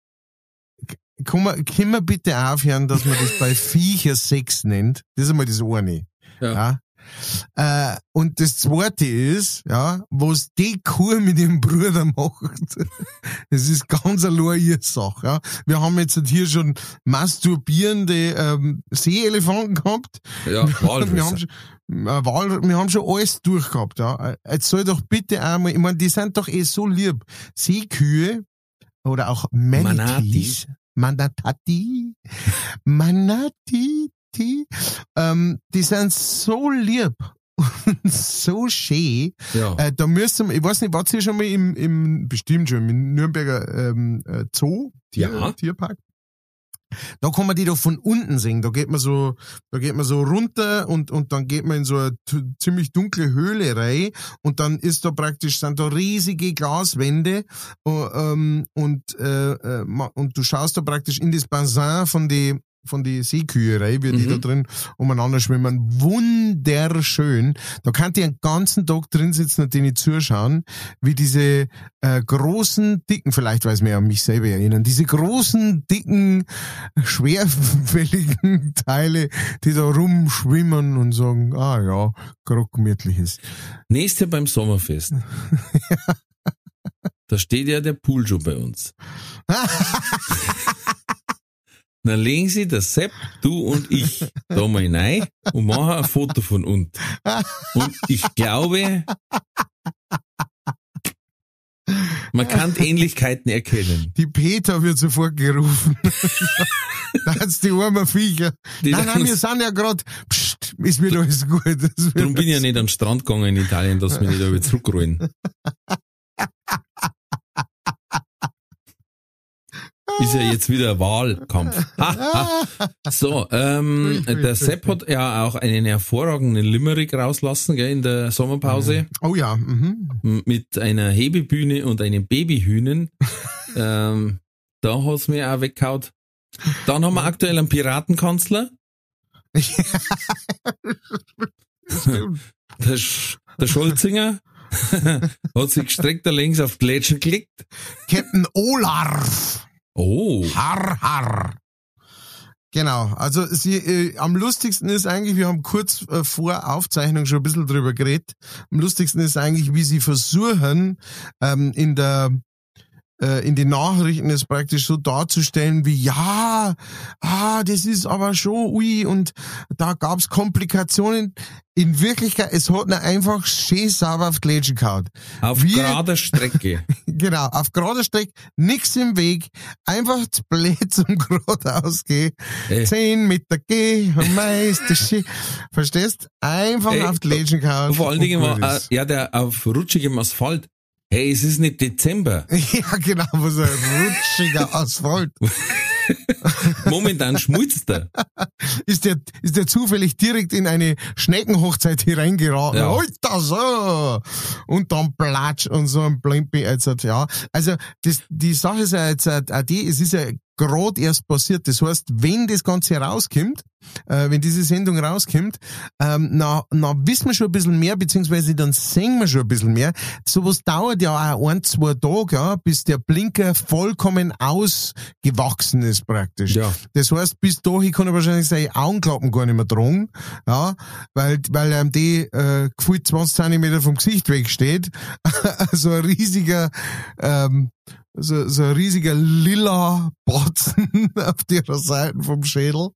können wir bitte aufhören, dass man das bei Viecher Sex nennt. Das ist einmal das eine. Ja. Und das zweite ist, ja, was die Kuh mit dem Bruder macht, das ist ganz allein ihre Sache. Ja. Wir haben jetzt hier schon masturbierende Seeelefanten gehabt. Ja, wir haben schon alles durchgehabt. Ja. Jetzt soll doch bitte einmal, ich meine, die sind doch eh so lieb. Seekühe oder auch Manatees. Manati. Die sind so lieb und so schön. Ja. Da müssen wir, ich weiß nicht, war es schon mal bestimmt schon im Nürnberger Zoo, Tierpark? Da kann man die doch von unten sehen. Da geht man so runter und dann geht man in so eine ziemlich dunkle Höhle rein und dann ist da praktisch, sind da riesige Glaswände und du schaust da praktisch in das Bassin von die Seekühe rein, wie die da drin umeinander schwimmen. Wunderschön. Da kann die einen ganzen Tag drin sitzen und denen zuschauen, wie diese großen, dicken, vielleicht weiß man ja an mich selber erinnern, diese großen, dicken, schwerfälligen Teile, die da rumschwimmen und sagen, ah ja, gerade gemütlich ist. Nächstes Jahr beim Sommerfest. Ja. Da steht ja der Pool schon bei uns. Dann legen Sie der Sepp, du und ich da mal hinein und machen ein Foto von uns. Und ich glaube, man kann Ähnlichkeiten erkennen. Die Petra wird sofort gerufen. Da hat's die armen Viecher. Nein, wir sind ja gerade, ist mir alles gut. Darum bin ich ja nicht an den Strand gegangen in Italien, dass wir nicht da wieder zurückrollen. Ist ja jetzt wieder ein Wahlkampf. So, der Sepp hat ja auch einen hervorragenden Limerick rauslassen, gell, in der Sommerpause. Oh ja. Mhm. Mit einer Hebebühne und einem Babyhühnen. Da hat's mir auch weggehaut. Dann haben wir aktuell einen Piratenkanzler. Der Scholzinger. Hat sich gestreckt links auf die Gletscher geklickt. Captain Olaf. Oh. Har. Genau, also am lustigsten ist eigentlich, wir haben kurz vor Aufzeichnung schon ein bisschen drüber geredet, am lustigsten ist eigentlich, wie sie versuchen, in den Nachrichten es praktisch so darzustellen wie, das ist aber schon, und da gab's Komplikationen. In Wirklichkeit, es hat ihn einfach schön sauber auf die Glätschen gehauen. Auf gerader Strecke. Genau, auf gerader Strecke, nix im Weg, einfach zu blöd zum geradeaus gehen, 10 Meter gehen, Meister Ski. Verstehst? Einfach auf die Glätschen gehauen. Vor allen Dingen war der auf rutschigem Asphalt. Hey, es ist nicht Dezember. Ja, genau, was ein rutschiger Asphalt. Momentan schmutzt er. Ist der zufällig direkt in eine Schneckenhochzeit hineingeraten? Ja. Alter, so! Und dann Platsch und so ein Blimpi. Also, die Sache ist ja jetzt auch die, es ist ja gerade erst passiert. Das heißt, wenn das Ganze rauskommt, wenn diese Sendung rauskommt, na wissen wir schon ein bisschen mehr, beziehungsweise dann sehen wir schon ein bisschen mehr. Sowas dauert ja auch 1-2 Tage, ja, bis der Blinker vollkommen ausgewachsen ist praktisch. Ja. Das heißt, bis dahin kann er wahrscheinlich seine Augenklappen gar nicht mehr tragen, ja, weil einem die gefühlt 20 Zentimeter vom Gesicht wegsteht. So ein riesiger lila Batzen auf der Seite vom Schädel,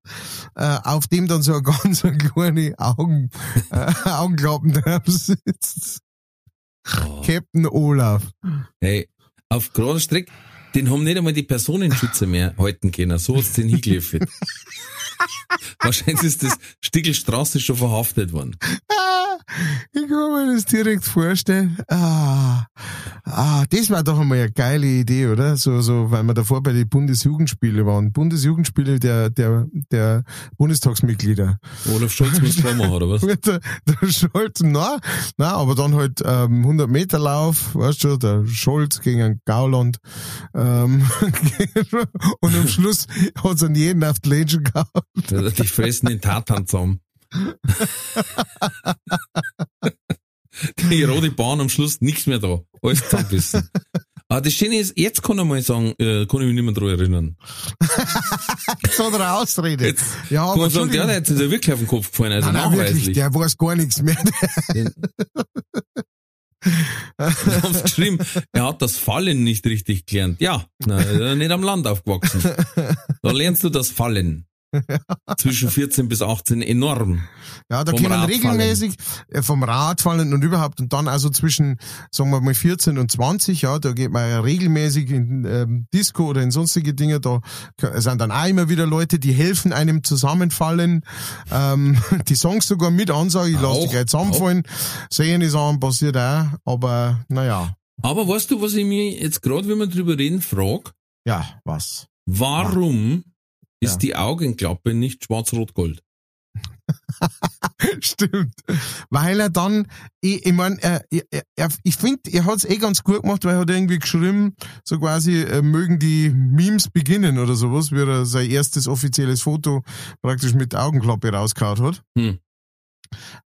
auf dem dann so eine ganz kleine Augenklappen drauf sitzt. Oh. Captain Olaf. Hey, auf großen Strick, den haben nicht einmal die Personenschützer mehr halten können. So hat's den hingeliefert. Wahrscheinlich ist das Stickelstraße schon verhaftet worden. Ich kann mir das direkt vorstellen. Das war doch einmal eine geile Idee, oder? So, weil wir davor bei den Bundesjugendspielen waren. Bundesjugendspiele der Bundestagsmitglieder. Olaf Scholz muss da machen, oder was? Der Scholz, nein, aber dann halt 100-Meter-Lauf, weißt du, der Scholz gegen einen Gauland. Und am Schluss hat es an jeden auf die Ländchen gehabt. Die fressen den Tartan zusammen. Die rote Bahn am Schluss, nichts mehr da. Alles zusammenbissen. Aber das Schöne ist, jetzt kann ich mal sagen, kann ich mich nicht mehr daran erinnern. So eine Ausrede. Jetzt, ja, kann man sagen, der hat jetzt wirklich auf den Kopf gefallen, also nachweislich. Wirklich, der weiß gar nichts mehr. Wir haben es geschrieben, er hat das Fallen nicht richtig gelernt. Ja, nein, nicht am Land aufgewachsen. Da lernst du das Fallen. Zwischen 14 bis 18 enorm. Ja, da kommen regelmäßig vom Radfahren und überhaupt und dann also zwischen, sagen wir mal 14 und 20, ja, da geht man ja regelmäßig in Disco oder in sonstige Dinge, da sind dann auch immer wieder Leute, die helfen einem zusammenfallen, die Songs sogar mit ansagen, ich lasse die gleich zusammenfallen, sehen die Sachen passiert auch, aber naja. Aber weißt du, was ich mir jetzt gerade, wenn wir drüber reden, frage? Ja, was? Warum ist die Augenklappe nicht schwarz-rot-gold? Stimmt. Weil er dann, ich finde, er hat es eh ganz gut gemacht, weil er hat irgendwie geschrieben, so quasi, mögen die Memes beginnen oder sowas, wie er sein erstes offizielles Foto praktisch mit Augenklappe rausgehauen hat. Hm.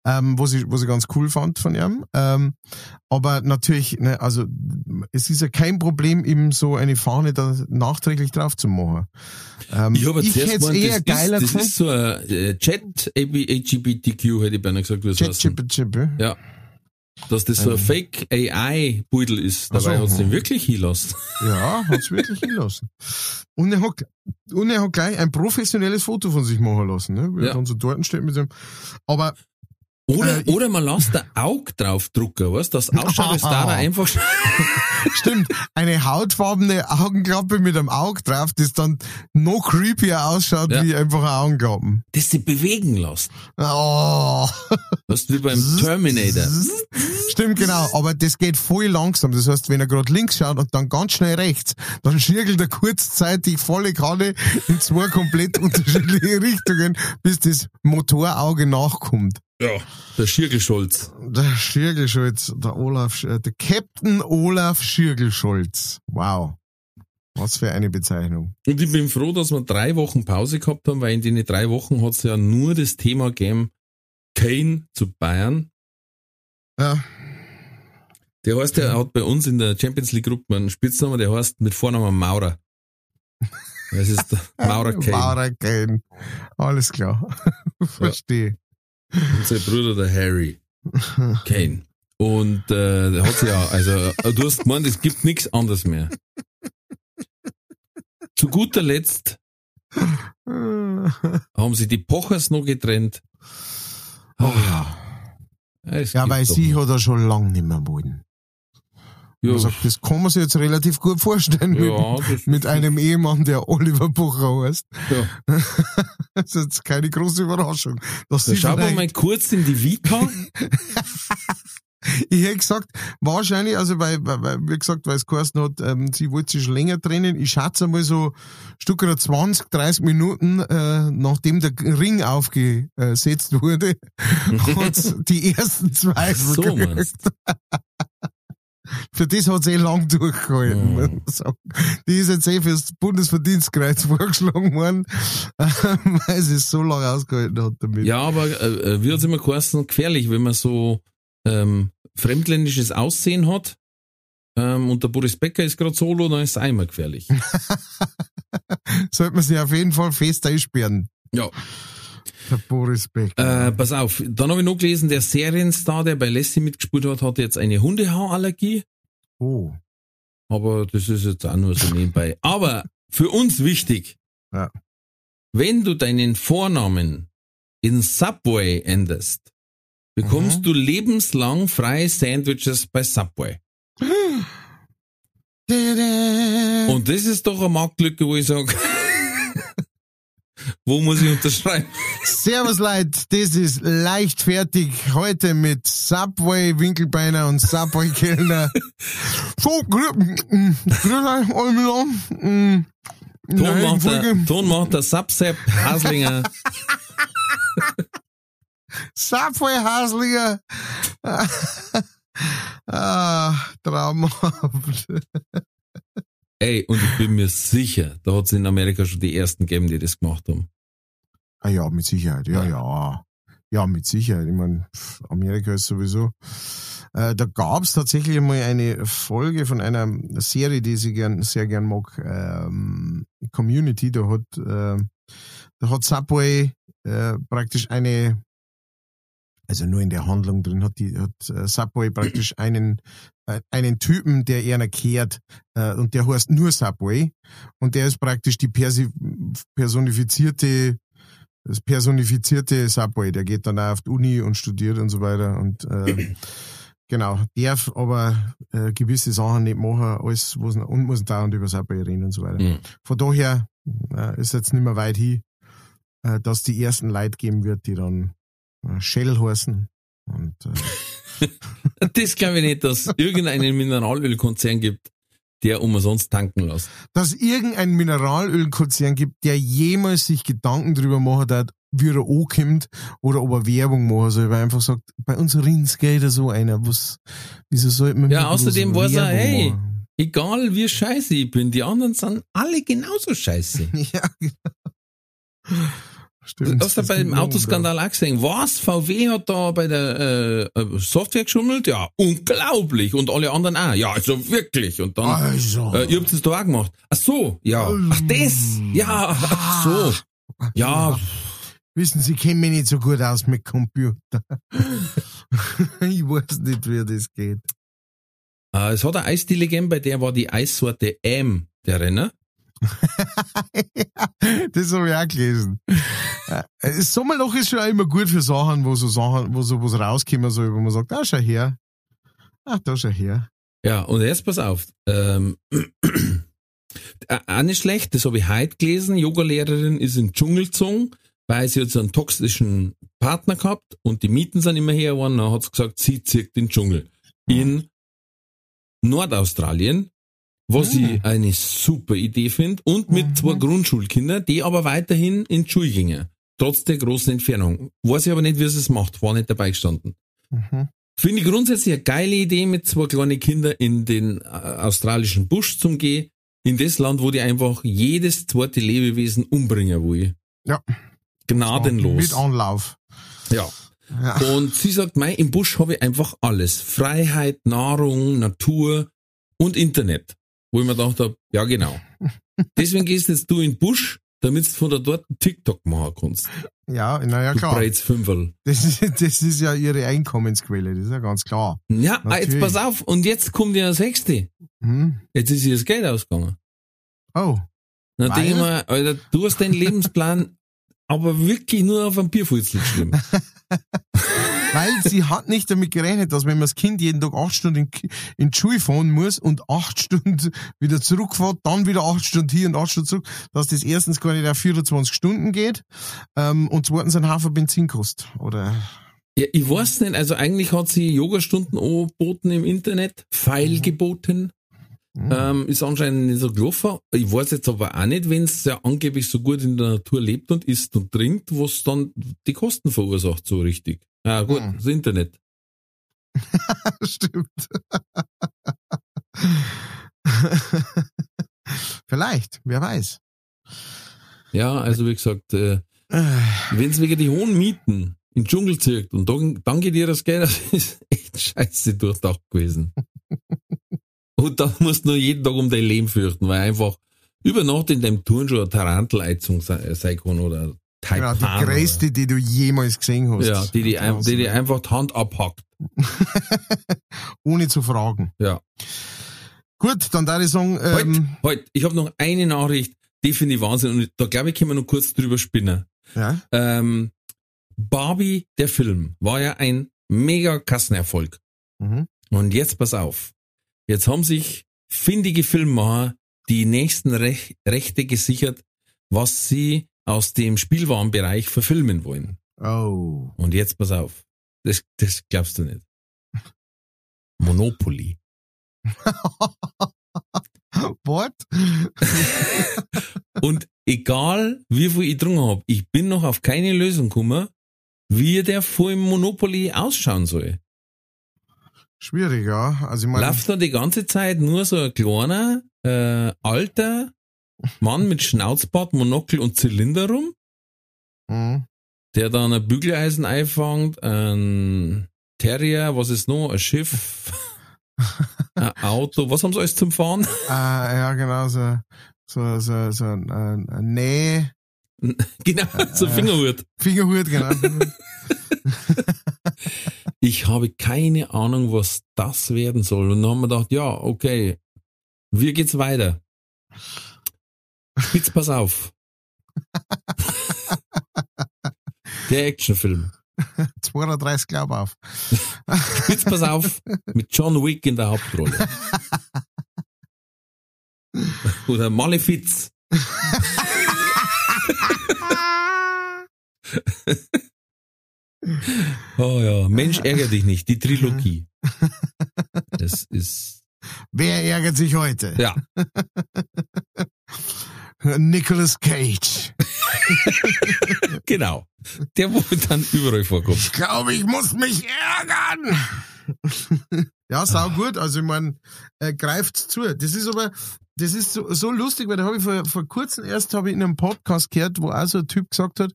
Was ich ganz cool fand von ihm. Aber natürlich, ne, also es ist ja kein Problem, eben so eine Fahne da nachträglich drauf zu machen. Ich hätte es eher geiler gefunden. Das ist so ein Chat-LGBTQ, hätte ich beinahe gesagt. Ja. Dass das so ein Fake-AI-Beutel ist. Dabei hat es den wirklich hinlassen. Ja, hat es wirklich hinlassen. Und er hat gleich ein professionelles Foto von sich machen lassen. Ne? Weil er dann so dort steht mit dem. Aber Oder man lässt ein Auge draufdrucken, weißt du? Das Ausschaut ist da einfach. Stimmt, eine hautfarbene Augenklappe mit einem Auge drauf, das dann noch creepier ausschaut wie einfach eine Augenklappe. Das sie bewegen lässt. Weißt du, wie beim Terminator. Stimmt, genau, aber das geht voll langsam. Das heißt, wenn er gerade links schaut und dann ganz schnell rechts, dann schirgelt er kurzzeitig volle Kanne in zwei komplett unterschiedliche Richtungen, bis das Motorauge nachkommt. Ja, der Schirgelscholz. Der Schirgelscholz, der Captain Olaf Schirgelscholz. Wow. Was für eine Bezeichnung. Und ich bin froh, dass wir 3 Wochen Pause gehabt haben, weil in den 3 Wochen hat es ja nur das Thema gegeben, Kane zu Bayern. Ja. Der heißt, der hat bei uns in der Champions League Gruppe einen Spitznamen, der heißt mit Vornamen Maurer. Das ist der Maurer Kane. Maurer Kane. Alles klar. Verstehe. Ja. Und sein Bruder, der Harry Kane. Und der hat ja, also du hast gemeint, es gibt nichts anderes mehr. Zu guter Letzt haben sie die Pochers noch getrennt. Oh ja. Ja, weil sie hat er schon lange nicht mehr wollen. Ja. Man sagt, das kann man sich jetzt relativ gut vorstellen mit einem Ehemann, der Oliver Pocher heißt. Ja. Das ist jetzt keine große Überraschung. Schauen wir mal kurz in die Vita. Ich hätte gesagt, wahrscheinlich, also weil wie gesagt, weil es geheißen hat, sie wollte sich länger trennen. Ich schätze mal so Stück oder 20, 30 Minuten, nachdem der Ring aufgesetzt wurde, hat die ersten Zweifel gekriegt. Für das hat es eh lang durchgehalten. Mhm. So. Die ist jetzt eh fürs Bundesverdienstkreuz vorgeschlagen worden, weil sie es so lange ausgehalten hat damit. Ja, aber wie hat es immer geheißen, gefährlich, wenn man so fremdländisches Aussehen hat und der Boris Becker ist gerade solo, dann ist es einmal gefährlich. Sollte man sich auf jeden Fall fest einsperren. Ja. Der Boris Becker. Pass auf, dann habe ich noch gelesen, der Serienstar, der bei Lassie mitgespielt hat, hat jetzt eine Hundehaarallergie. Oh. Aber das ist jetzt auch nur so nebenbei. Aber für uns wichtig, ja. Wenn du deinen Vornamen in Subway änderst, bekommst du lebenslang freie Sandwiches bei Subway. Und das ist doch eine Marktlücke, wo ich sage... Wo muss ich unterschreiben? Servus Leute, das ist leichtfertig heute mit Subway Winkelbeiner und Subway Kellner. So, Ton macht der Sepp Haslinger. Subway Haslinger. Ah, traumhaft. Ey, und ich bin mir sicher, da hat es in Amerika schon die ersten gegeben, die das gemacht haben. Ah ja, mit Sicherheit, ja. Ja, mit Sicherheit. Ich meine, Amerika ist sowieso... da gab es tatsächlich mal eine Folge von einer Serie, die ich sehr gern mag. Community, da hat Subway praktisch eine... Also nur in der Handlung drin hat Subway praktisch einen Typen, der eher kehrt, und der heißt nur Subway und der ist praktisch die personifizierte Subway. Der geht dann auch auf die Uni und studiert und so weiter und genau, darf aber gewisse Sachen nicht machen, alles und muss dauernd über Subway reden und so weiter. Mhm. Von daher ist jetzt nicht mehr weit hin, dass die ersten Leute geben wird, die dann Shell heißen. Und, das glaube ich nicht, dass es irgendeinen Mineralölkonzern gibt, der umsonst tanken lässt. Dass es irgendeinen Mineralölkonzern gibt, der jemals sich Gedanken darüber machen hat, wie er ankommt oder ob er Werbung machen soll, weil er einfach sagt, bei uns rinnt es so einer, wieso sollte man... Ja, außerdem weiß er, hey, egal wie scheiße ich bin, die anderen sind alle genauso scheiße. Ja, genau. Stimmt, hast du bei dem Autoskandal auch gesehen? Was? VW hat da bei der Software geschummelt? Ja, unglaublich. Und alle anderen auch. Ja, also wirklich. Und dann, also. Ihr habt es da auch gemacht. Ach so, ja. Ach das? Ja, ach so. Ja. Wissen Sie, ich kenne mich nicht so gut aus mit Computer. Ich weiß nicht, wie das geht. Es hat eine Eisdiele gegeben, bei der war die Eissorte M der Renner. Das habe ich auch gelesen. Das Sommerloch ist schon auch immer gut für Sachen, wo was rauskommen soll, wo man sagt, ah, schau her. Ach, da schau her. Ja, und jetzt pass auf. Auch nicht schlecht, das habe ich heute gelesen. Yoga-Lehrerin ist in Dschungel gezogen, weil sie jetzt einen toxischen Partner gehabt und die Mieten sind immer her geworden. Dann hat sie gesagt, sie zieht in den Dschungel. In Nordaustralien. Was ich eine super Idee finde. Und mit zwei Grundschulkindern, die aber weiterhin in die Schule gingen. Trotz der großen Entfernung. Weiß ich aber nicht, wie es macht. War nicht dabei gestanden. Mhm. Finde ich grundsätzlich eine geile Idee, mit zwei kleinen Kindern in den australischen Busch zum Gehen. In das Land, wo die einfach jedes zweite Lebewesen umbringen wollen. Ja. Gnadenlos. Mit Anlauf. Ja. Und sie sagt, mei, im Busch habe ich einfach alles. Freiheit, Nahrung, Natur und Internet. Wo ich mir gedacht habe, ja genau. Deswegen gehst jetzt du in den Busch, damit du von da dort einen TikTok machen kannst. Ja, naja, klar. Breitsfünferl. Das ist ja ihre Einkommensquelle, das ist ja ganz klar. Ja, jetzt pass auf, und jetzt kommt ja das Hexte. Jetzt ist ihr das Geld ausgegangen. Oh. Dann denke ich mir, Alter, du hast deinen Lebensplan aber wirklich nur auf einen Bierfutzel geschrieben. Weil sie hat nicht damit gerechnet, dass wenn man das Kind jeden Tag 8 Stunden in die Schule fahren muss und 8 Stunden wieder zurückfährt, dann wieder 8 Stunden hier und 8 Stunden zurück, dass das erstens gar nicht auf 24 Stunden geht und zweitens ein Haufen Benzin kostet. Oder? Ja, ich weiß nicht, also eigentlich hat sie Yogastunden angeboten im Internet, feilgeboten, ist anscheinend nicht so gelaufen. Ich weiß jetzt aber auch nicht, wenn es ja angeblich so gut in der Natur lebt und isst und trinkt, was dann die Kosten verursacht so richtig. Ja, gut, das Internet. Stimmt. Vielleicht, wer weiß. Ja, also wie gesagt, wenn es wegen die hohen Mieten im Dschungel zirkt und dann geht ihr das Geld, das ist echt scheiße durchdacht gewesen. Und dann musst du nur jeden Tag um dein Leben fürchten, weil einfach über Nacht in deinem Turnschuh eine Tarantelheizung sein kann oder Taipan. Genau, die größte, oder, die du jemals gesehen hast. Ja, die einfach die Hand abhackt. Ohne zu fragen. Ja. Gut, dann darf ich sagen... Halt, ich habe noch eine Nachricht, die finde ich Wahnsinn und da glaube ich, können wir noch kurz drüber spinnen. Ja? Barbie, der Film, war ja ein mega Kassenerfolg. Mhm. Und jetzt pass auf, jetzt haben sich findige Filmemacher die nächsten Rechte gesichert, was sie aus dem Spielwarenbereich verfilmen wollen. Oh. Und jetzt pass auf, das glaubst du nicht. Monopoly. What? Und egal, wie viel ich getrunken habe, ich bin noch auf keine Lösung gekommen, wie der vor dem Monopoly ausschauen soll. Schwierig, ja. Also ich meine, läuft da die ganze Zeit nur so ein kleiner, alter Mann mit Schnauzbart, Monokel und Zylinder rum, der dann ein Bügeleisen einfängt, ein Terrier, was ist noch, ein Schiff, ein Auto, was haben sie alles zum Fahren? Ja, genau, so ein Näh. Genau, so Fingerhut. Fingerhut, genau. Ich habe keine Ahnung, was das werden soll. Und dann haben wir gedacht, ja, okay, wie geht's weiter? Spitz, pass auf. Der Actionfilm. 32, glaub auf. Spitz, pass auf, mit John Wick in der Hauptrolle. Oder Malefiz. Oh ja, Mensch, ärgere dich nicht, die Trilogie. Das ist... Wer ärgert sich heute? Ja. Nicolas Cage. Genau. Der, wo dann überall vorkommt. Ich glaube, ich muss mich ärgern. Ja, sau gut. Also, ich meine, greift zu. Das ist so lustig, weil da habe ich vor kurzem erst in einem Podcast gehört, wo auch so ein Typ gesagt hat,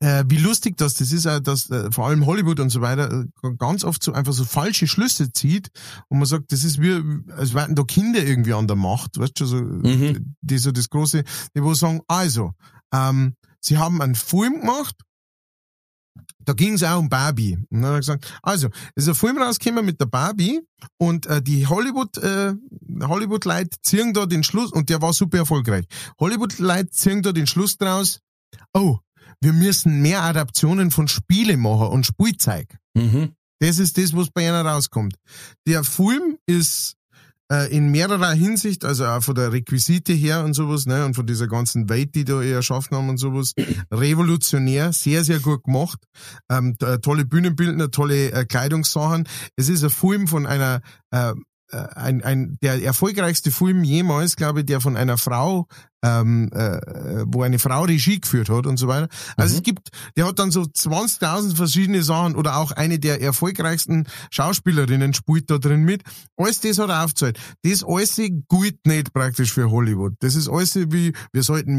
wie lustig das ist, dass vor allem Hollywood und so weiter ganz oft so einfach so falsche Schlüsse zieht und man sagt, das ist wie, als wären da Kinder irgendwie an der Macht, weißt du, so, die so das große, die wo sagen, sie haben einen Film gemacht, da ging es auch um Barbie. Und dann hat er gesagt, es ist ein Film rausgekommen mit der Barbie und die Hollywood-Leute ziehen da den Schluss, und der war super erfolgreich, Hollywood-Leute ziehen da den Schluss draus, oh, wir müssen mehr Adaptionen von Spiele machen und Spielzeug. Mhm. Das ist das, was bei einer rauskommt. Der Film ist in mehrerer Hinsicht, also auch von der Requisite her und sowas, ne, und von dieser ganzen Welt, die da erschaffen haben und sowas, revolutionär, sehr, sehr gut gemacht. Tolle Bühnenbildner, tolle Kleidungssachen. Es ist ein Film von einer... der erfolgreichste Film jemals, glaube ich, der von einer Frau, wo eine Frau Regie geführt hat und so weiter. Also der hat dann so 20.000 verschiedene Sachen, oder auch eine der erfolgreichsten Schauspielerinnen spielt da drin mit. Alles das hat er aufgezahlt. Das alles gilt nicht praktisch für Hollywood. Das ist alles wie, wir sollten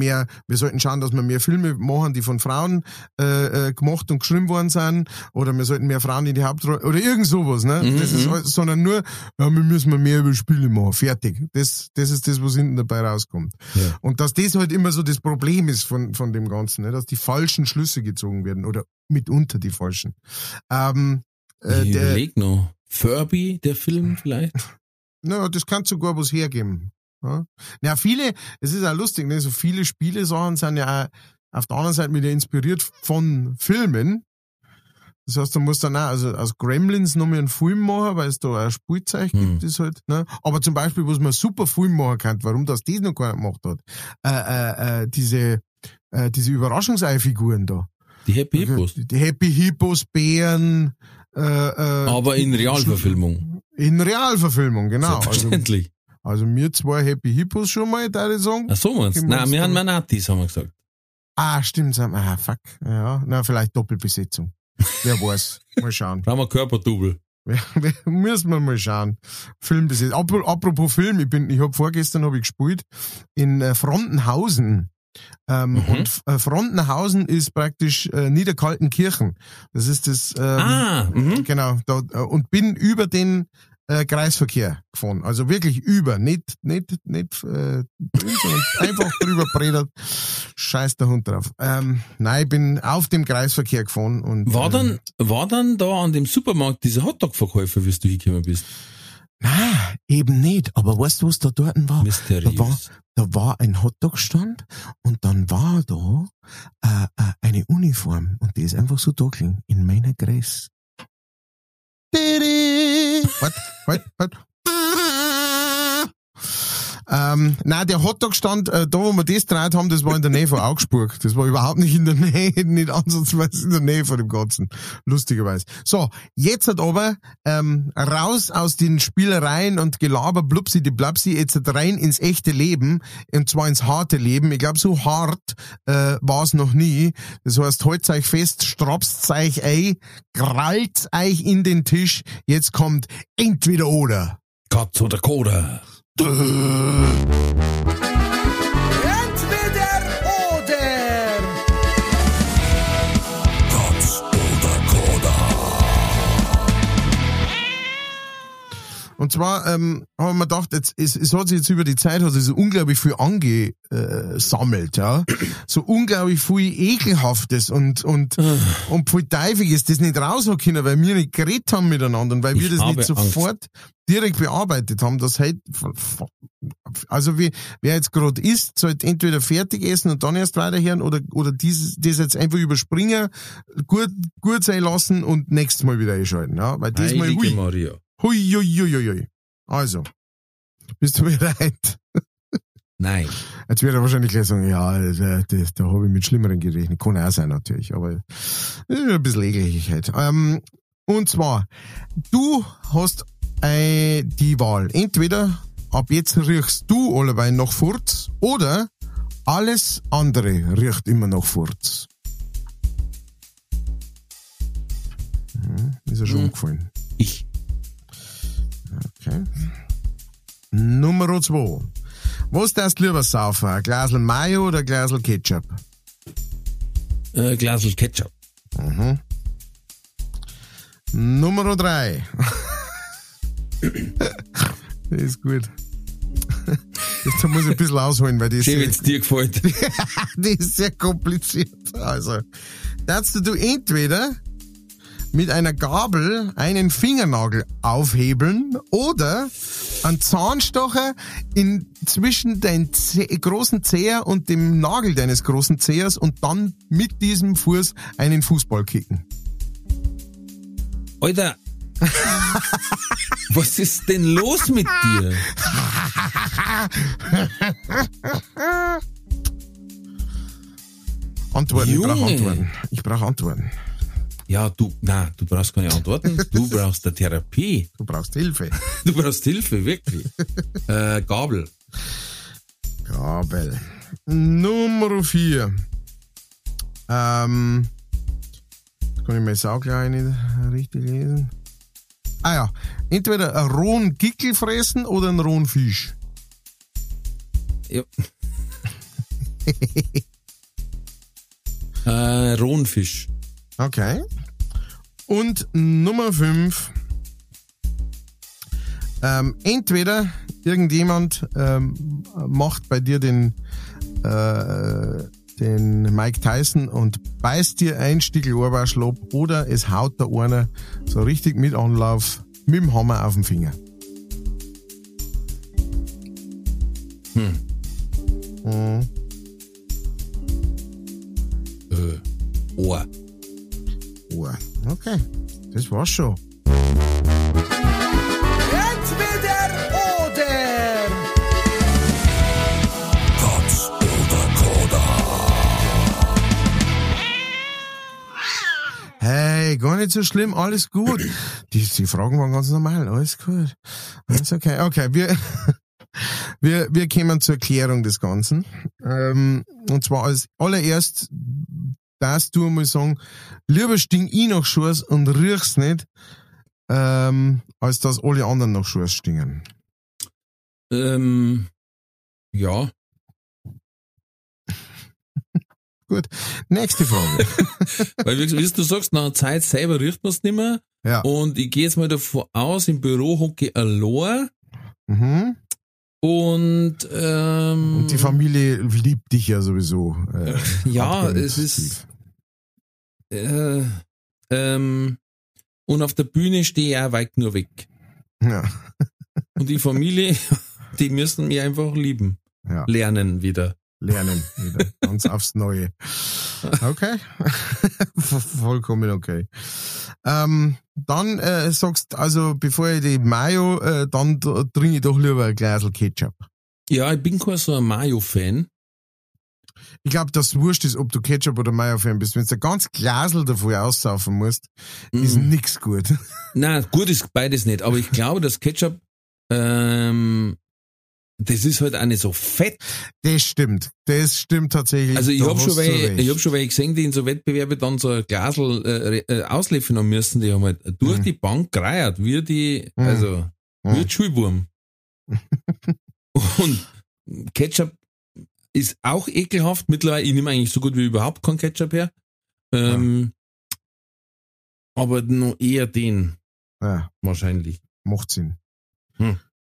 schauen, dass wir mehr Filme machen, die von Frauen gemacht und geschrieben worden sind, oder wir sollten mehr Frauen in die Hauptrolle, oder irgend sowas, ne? Das ist alles, sondern nur, wir müssen mehr über Spiele machen. Fertig. Das ist das, was hinten dabei rauskommt. Ja. Und dass das halt immer so das Problem ist von dem Ganzen, ne? Dass die falschen Schlüsse gezogen werden, oder mitunter die falschen. Ich überlege noch. Furby, der Film vielleicht? Naja, das kann sogar was hergeben. Ja? Na, viele, es ist auch lustig, ne? So viele Spielesachen sind ja auch auf der anderen Seite wieder inspiriert von Filmen. Das heißt, du musst dann auch aus Gremlins noch mal einen Film machen, weil es da ein Spielzeug gibt, ist halt, ne? Aber zum Beispiel, was man super Film machen kann, warum das noch gar nicht gemacht hat, diese Überraschungsei-Figuren da. Die Happy Hippos. Die Happy Hippos, Bären. Aber in Realverfilmung. In Realverfilmung, genau. Selbstverständlich. Also wir zwei Happy Hippos schon mal, da ich sagen. Ach so, meinst du? Nein, wir haben Manatis, haben wir gesagt. Ah, stimmt. Fuck. Ja, na, vielleicht Doppelbesetzung. Wer weiß. Mal schauen. Brauchen wir Körperdouble. Müssen wir mal schauen. Filmbesetzung. Apropos Film, ich habe vorgestern gespielt in Frontenhausen. Und Frontenhausen ist praktisch Niederkaltenkirchen. Das ist das. Genau. Da, und bin über den Kreisverkehr gefahren. Also wirklich über. Nicht drin, sondern einfach drüber bredert. Scheiß der Hund drauf. Nein, ich bin auf dem Kreisverkehr gefahren. Und, war dann da an dem Supermarkt dieser Hotdog-Verkäufer, wie du hingekommen bist? Nein, eben nicht. Aber weißt du, was da dort war? Mysteriös. Da war ein Hotdog-Stand und dann war da eine Uniform und die ist einfach so da gelegen, in meiner Größe. What? Nein, der Hotdog-Stand, da wo wir das gedreht haben, das war in der Nähe von Augsburg. Das war überhaupt nicht in der Nähe, nicht ansatzweise in der Nähe von dem Ganzen. Lustigerweise. So, jetzt hat aber raus aus den Spielereien und Gelaber, blubsi die blabsi, jetzt hat rein ins echte Leben, und zwar ins harte Leben. Ich glaube, so hart war es noch nie. Das heißt, halt's euch fest, strapst euch ein, krallt euch in den Tisch. Jetzt kommt entweder oder. Katz oder Koda. Entweder oder. Katz oder Koda. Und zwar haben wir gedacht, es hat sich jetzt über die Zeit so unglaublich viel angesammelt, ja. So unglaublich viel Ekelhaftes und voll Teufiges, das nicht raushauen können, weil wir nicht geredet haben miteinander und weil wir das nicht sofort direkt bearbeitet haben, das halt, also wer jetzt gerade isst, sollte entweder fertig essen und dann erst weiterhören oder das jetzt einfach überspringen, gut sein lassen und nächstes Mal wieder einschalten, ja, weil diesmal, Heilige Maria. Hui. Also, bist du bereit? Nein. Jetzt wird er wahrscheinlich gleich sagen, ja, da habe ich mit Schlimmeren gerechnet. Kann auch sein, natürlich, aber ein bisschen Ekeligkeit. Und zwar, du hast die Wahl. Entweder ab jetzt riechst du alleweil nach Furz oder alles andere riecht immer nach Furz. Ist ja schon umgefallen. Ich. Okay. Nummer 2. Was darfst du lieber saufen? Ein Glasl Mayo oder ein Glasl Ketchup? Glasl Ketchup. Mhm. Nummer 3. Das ist gut. Da muss ich ein bisschen ausholen, weil das schön, wenn es dir gefällt. Das ist sehr kompliziert. Also, darfst du entweder mit einer Gabel einen Fingernagel aufhebeln oder einen Zahnstocher zwischen deinem großen Zeher und dem Nagel deines großen Zehers und dann mit diesem Fuß einen Fußball kicken. Alter! Was ist denn los mit dir? Antworten, Junge. Ich brauche Antworten. Ja, du brauchst keine Antworten. Du brauchst eine Therapie. Du brauchst Hilfe. Wirklich. Gabel. Nummer 4. Jetzt kann ich meine Sauglein nicht richtig lesen. Ah ja, entweder einen rohen Gickel fressen oder einen rohen Fisch. Ja. Rohen Fisch. Okay. Und Nummer 5. Entweder irgendjemand macht bei dir den Mike Tyson und beißt dir ein Stickel Ohrwaschlob oder es haut da einer so richtig mit Anlauf mit dem Hammer auf den Finger. Ohr. Okay, das war's schon. Hey, gar nicht so schlimm, alles gut. Die Fragen waren ganz normal, alles gut. Alles okay. Okay, wir kommen zur Klärung des Ganzen. Und zwar als allererst darfst du einmal sagen, lieber stink ich nach Schuss und riech's nicht, als dass alle anderen nach Schuhe stingen? Ja. Gut, nächste Frage. Weil, wie du sagst, nach einer Zeit selber riecht man es nicht mehr. Ja. Und ich gehe jetzt mal davon aus, im Büro hocke ich allein. Mhm. Und die Familie liebt dich ja sowieso. Ja, es ist... und auf der Bühne stehe ich auch weit nur weg. Ja. Und die Familie, die müssen mich einfach lieben. Ja. Lernen wieder. Ganz aufs Neue. Okay. Vollkommen okay. Dann sagst also, bevor ich die Mayo, dann trinke ich doch lieber ein Glas Ketchup. Ja, ich bin kein so ein Mayo-Fan. Ich glaube, dass es wurscht ist, ob du Ketchup oder Mayo-Fan bist. Wenn du ein ganz Glasel davon aussaufen musst, ist nix gut. Nein, gut ist beides nicht. Aber ich glaube, dass Ketchup... das ist halt auch nicht so fett. Das stimmt tatsächlich. Also ich habe schon welche gesehen, die in so Wettbewerben dann so ein Glasl ausliefern haben müssen, die haben halt durch die Bank gereiert, wie die, wie ein Schulwurm. Und Ketchup ist auch ekelhaft. Mittlerweile, ich nehme eigentlich so gut wie überhaupt keinen Ketchup her. Aber noch eher den. Ja. Wahrscheinlich. Macht Sinn.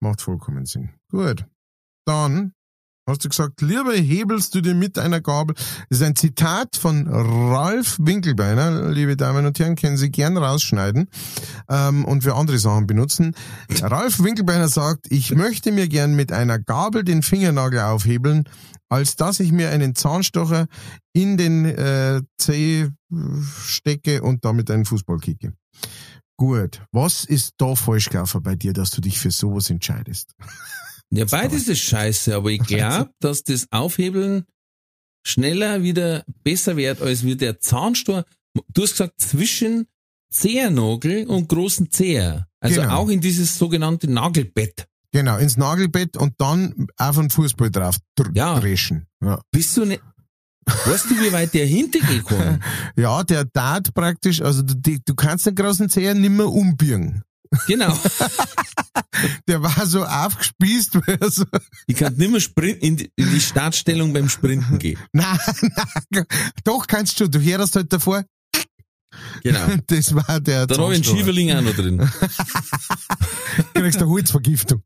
Macht vollkommen Sinn. Gut. Dann hast du gesagt, lieber hebelst du dir mit einer Gabel. Das ist ein Zitat von Ralf Winkelbeiner. Liebe Damen und Herren, können Sie gern rausschneiden und für andere Sachen benutzen. Ralf Winkelbeiner sagt, ich möchte mir gern mit einer Gabel den Fingernagel aufhebeln, als dass ich mir einen Zahnstocher in den Zeh stecke und damit einen Fußball kicke. Gut. Was ist da falsch gelaufen bei dir, dass du dich für sowas entscheidest? Ja, beides ist scheiße, aber ich glaube, dass das Aufhebeln schneller wieder besser wird, als wie der Zahnstocher. Du hast gesagt, zwischen Zehennagel und großen Zeher. Also auch in dieses sogenannte Nagelbett. Genau, ins Nagelbett und dann auf den Fußball drauf dreschen. Ja. Bist du nicht... Weißt du, wie weit der hintergeht? Ja, der tat praktisch, also du kannst den großen Zeher nicht mehr umbiegen. Genau. Der war so aufgespießt. Also ich kann nicht mehr in die Startstellung beim Sprinten gehen. Nein. Doch kannst du. Du hörst halt davor. Genau. Das war der. Da habe ich einen Schieferling auch noch drin. Du kriegst eine Holzvergiftung.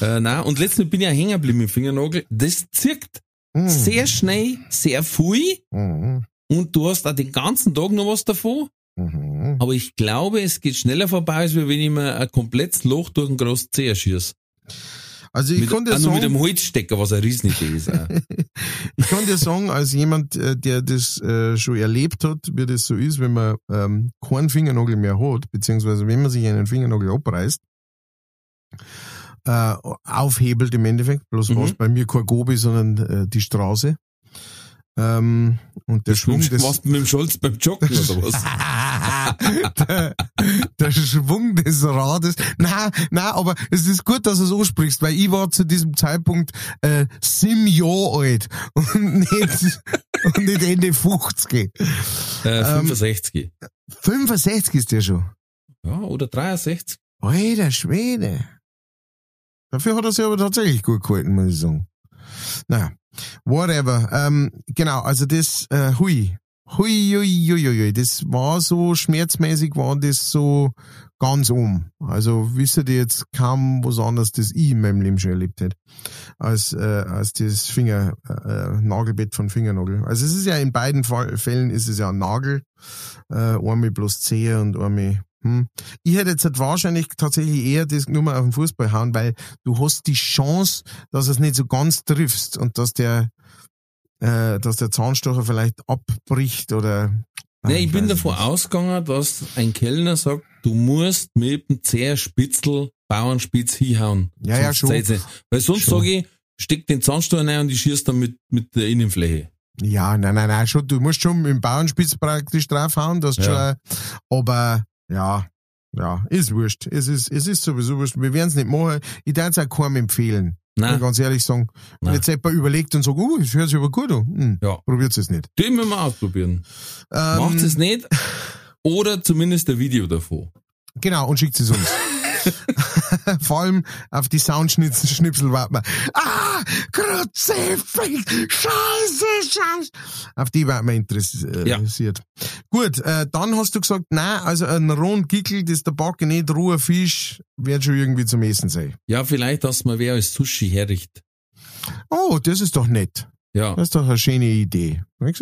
Nein, und letztens bin ich auch hängen geblieben im Fingernagel. Das zirkt. Sehr schnell, sehr viel. Und du hast auch den ganzen Tag noch was davon. Aber ich glaube, es geht schneller vorbei, als wenn ich mir ein komplettes Loch durch einen großen Zeher schieße. Also ich kann dir sagen, mit einem Holzstecker, was eine Riesenidee ist. Ich kann dir sagen, als jemand, der das schon erlebt hat, wie das so ist, wenn man keinen Fingernagel mehr hat, beziehungsweise wenn man sich einen Fingernagel abreißt, aufhebelt im Endeffekt, bloß war es bei mir kein Gobi, sondern die Straße. Und der Schwung des... Warst du mit dem Scholz beim Joggen oder was? der Schwung des Rades... Nein, aber es ist gut, dass du es ansprichst, weil ich war zu diesem Zeitpunkt 7 Jahre alt und nicht Ende 50. 65. 65 ist der schon. Ja, oder 63. Alter Schwede. Dafür hat er sich aber tatsächlich gut gehalten, muss ich sagen. Naja. Whatever. Genau, also das, das war so schmerzmäßig, war das so ganz Also wisst ihr jetzt kaum was anderes, das ich in meinem Leben schon erlebt hätte, als das Nagelbett von Fingernagel. Also es ist ja in beiden Fällen ist es ja ein Nagel, einmal bloß Zehe und einmal... Ich hätte jetzt halt wahrscheinlich tatsächlich eher das nur mal auf den Fußball hauen, weil du hast die Chance, dass es nicht so ganz triffst und dass der Zahnstocher vielleicht abbricht oder... Nein, ich bin davon ausgegangen, dass ein Kellner sagt, du musst mit dem Zeherspitzel Bauernspitz hinhauen. Ja, schon. Weil sonst sage ich, steck den Zahnstocher rein und ich schieße dann mit der Innenfläche. Ja, nein, schon, du musst schon mit dem Bauernspitz praktisch draufhauen, das schon, aber... Ja, ist wurscht. Es ist sowieso wurscht. Wir werden es nicht machen. Ich darf es auch keinem empfehlen. Nein. Ich kann ganz ehrlich sagen. Wenn jetzt jemand überlegt und sagt, das hört sich aber gut an. Probiert es nicht. Den müssen wir ausprobieren. Macht es nicht. Oder zumindest ein Video davon. Genau, und schickt es uns. Vor allem auf die Soundschnipsel warten wir. Ah, Kruzifix, Scheiße. Auf die warten wir interessiert. Ja. Gut, dann hast du gesagt, nein, also ein rohen Gickel, das Tabak nicht, roher Fisch, wird schon irgendwie zum Essen sein. Ja, vielleicht, dass man wer als Sushi herricht. Oh, das ist doch nett. Ja. Das ist doch eine schöne Idee. Wobei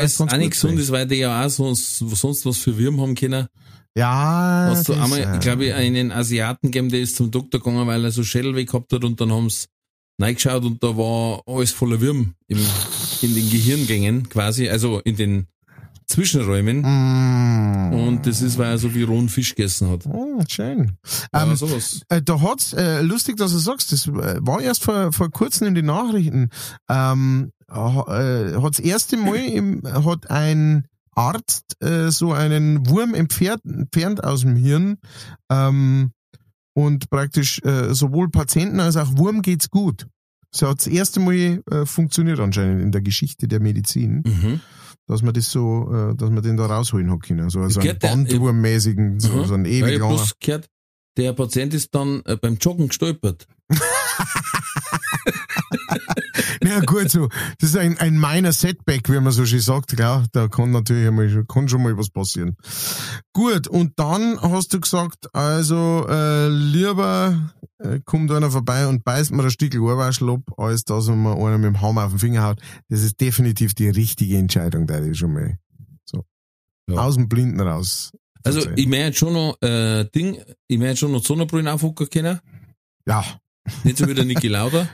es auch nicht gesund ist, weil die ja auch sonst was für Würm haben können. Ja. Hast du einmal, glaube ich, einen Asiaten gegeben, der ist zum Doktor gegangen, weil er so Schädelweh gehabt hat und dann haben sie reingeschaut und da war alles voller Würm in den Gehirngängen quasi, also in den Zwischenräumen. Mm. Und das ist, weil er so wie rohen Fisch gegessen hat. Oh, schön. Sowas. Da hat's, lustig, dass du sagst, das war erst vor kurzem in den Nachrichten, hat's erste Mal hat ein Arzt so einen Wurm entfernt aus dem Hirn und praktisch sowohl Patienten als auch Wurm geht's gut. Das hat das erste Mal funktioniert anscheinend in der Geschichte der Medizin, dass man das so, dass man den da rausholen hat können. Also einen Bandwurm-mäßigen, so einen ewigen. Ja, bloß gehört, der Patient ist dann beim Joggen gestolpert. Ja, gut, so. Das ist ein minor Setback, wie man so schön sagt. Klar, da kann natürlich einmal, kann schon mal was passieren. Gut, und dann hast du gesagt, also, lieber kommt einer vorbei und beißt mir ein Stück Ohrwaschel ab, als dass man einer mit dem Hammer auf den Finger haut. Das ist definitiv die richtige Entscheidung, da ich schon mal. So. Ja. Aus dem Blinden raus. Also, ich möchte jetzt schon noch, ich möchte jetzt schon noch Sonnenbrillen aufhocken können. Ja. Nicht so wie der Niki Lauda.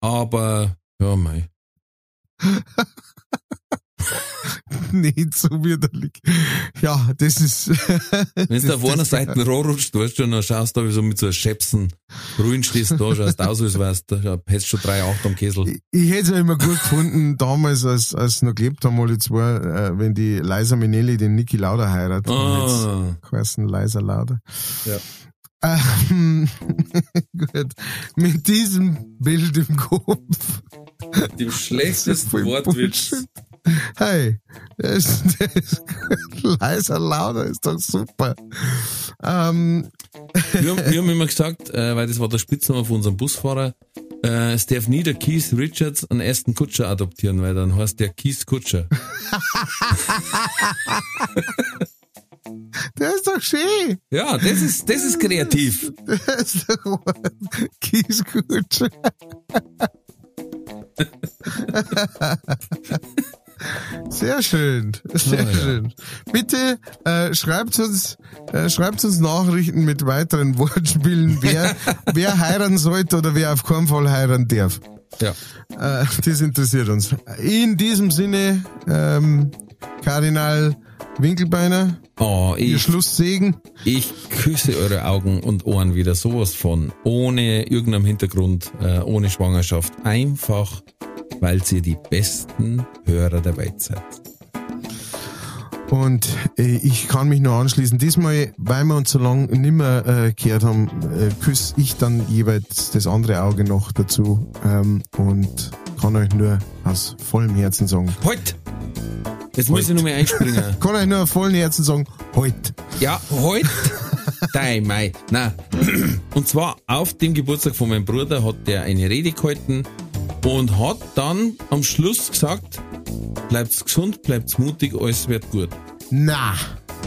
Aber, ja, mei. Nicht so wie der Niki. Ja, das ist. Wenn du auf einer Seite ein Rohr rutscht, weißt du, und dann schaust du da wie so mit so einem Schäpsen Ruin stehst da, schaust aus, als weißt du, hättest schon 3,8 am Kessel. Ich hätte es ja immer gut gefunden, damals, als noch gelebt haben, alle zwei, wenn die Liza Minnelli den Niki Lauda heiratet. Ah. Heißen Liza Lauda. Ja. Gut. Mit diesem Bild im Kopf. Dem schlechtesten Wortwitz. Hey, leiser, lauter ist doch super. Wir haben immer gesagt, weil das war der Spitzname von unserem Busfahrer, es darf nie der Keith Richards einen Aston Kutscher adoptieren, weil dann heißt der Keith Kutscher. Das ist doch schön. Ja, das ist kreativ. Das ist doch Kies Kutscher. Sehr schön, sehr schön. Bitte schreibt uns Nachrichten mit weiteren Wortspielen, wer heiraten sollte oder wer auf keinen Fall heiraten darf. Ja. Das interessiert uns. In diesem Sinne, Kardinal Winkelbeiner, ihr Schlusssegen. Ich küsse eure Augen und Ohren wieder sowas von, ohne irgendeinem Hintergrund, ohne Schwangerschaft. Einfach, weil ihr die besten Hörer der Welt seid. Und ich kann mich nur anschließen. Diesmal, weil wir uns so lange nimmer gehört haben, küsse ich dann jeweils das andere Auge noch dazu und kann euch nur aus vollem Herzen sagen. Heute! Jetzt muss ich nur mehr einspringen. Kann ich nur vollen Herzen sagen, heute. Ja, heute. Dein Mai. Nein. Und zwar auf dem Geburtstag von meinem Bruder hat der eine Rede gehalten und hat dann am Schluss gesagt, bleibt's gesund, bleibt's mutig, alles wird gut. Na.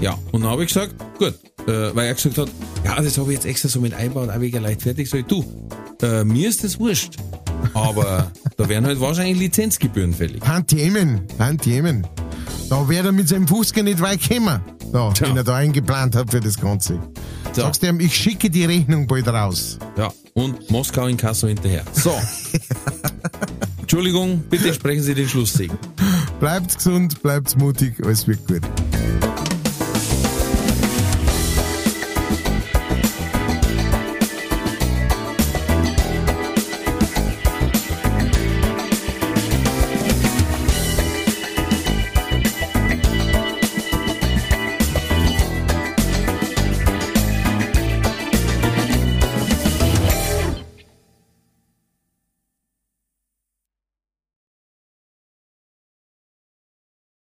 Ja, und dann habe ich gesagt, gut, weil er gesagt hat, ja, das habe ich jetzt extra so mit einbaut, auch wegen leichtfertig. Sag ich, du, mir ist das wurscht. Aber da wären halt wahrscheinlich Lizenzgebühren fällig. Hand Jemen. Da wäre er mit seinem Fußgänger nicht weit gekommen, da, wenn er da eingeplant hat für das Ganze. So. Sagst du ihm, ich schicke die Rechnung bald raus. Ja, und Moskau in Kassel hinterher. So. Entschuldigung, bitte sprechen Sie den Schlusssegen. Bleibt gesund, bleibt mutig, alles wird gut.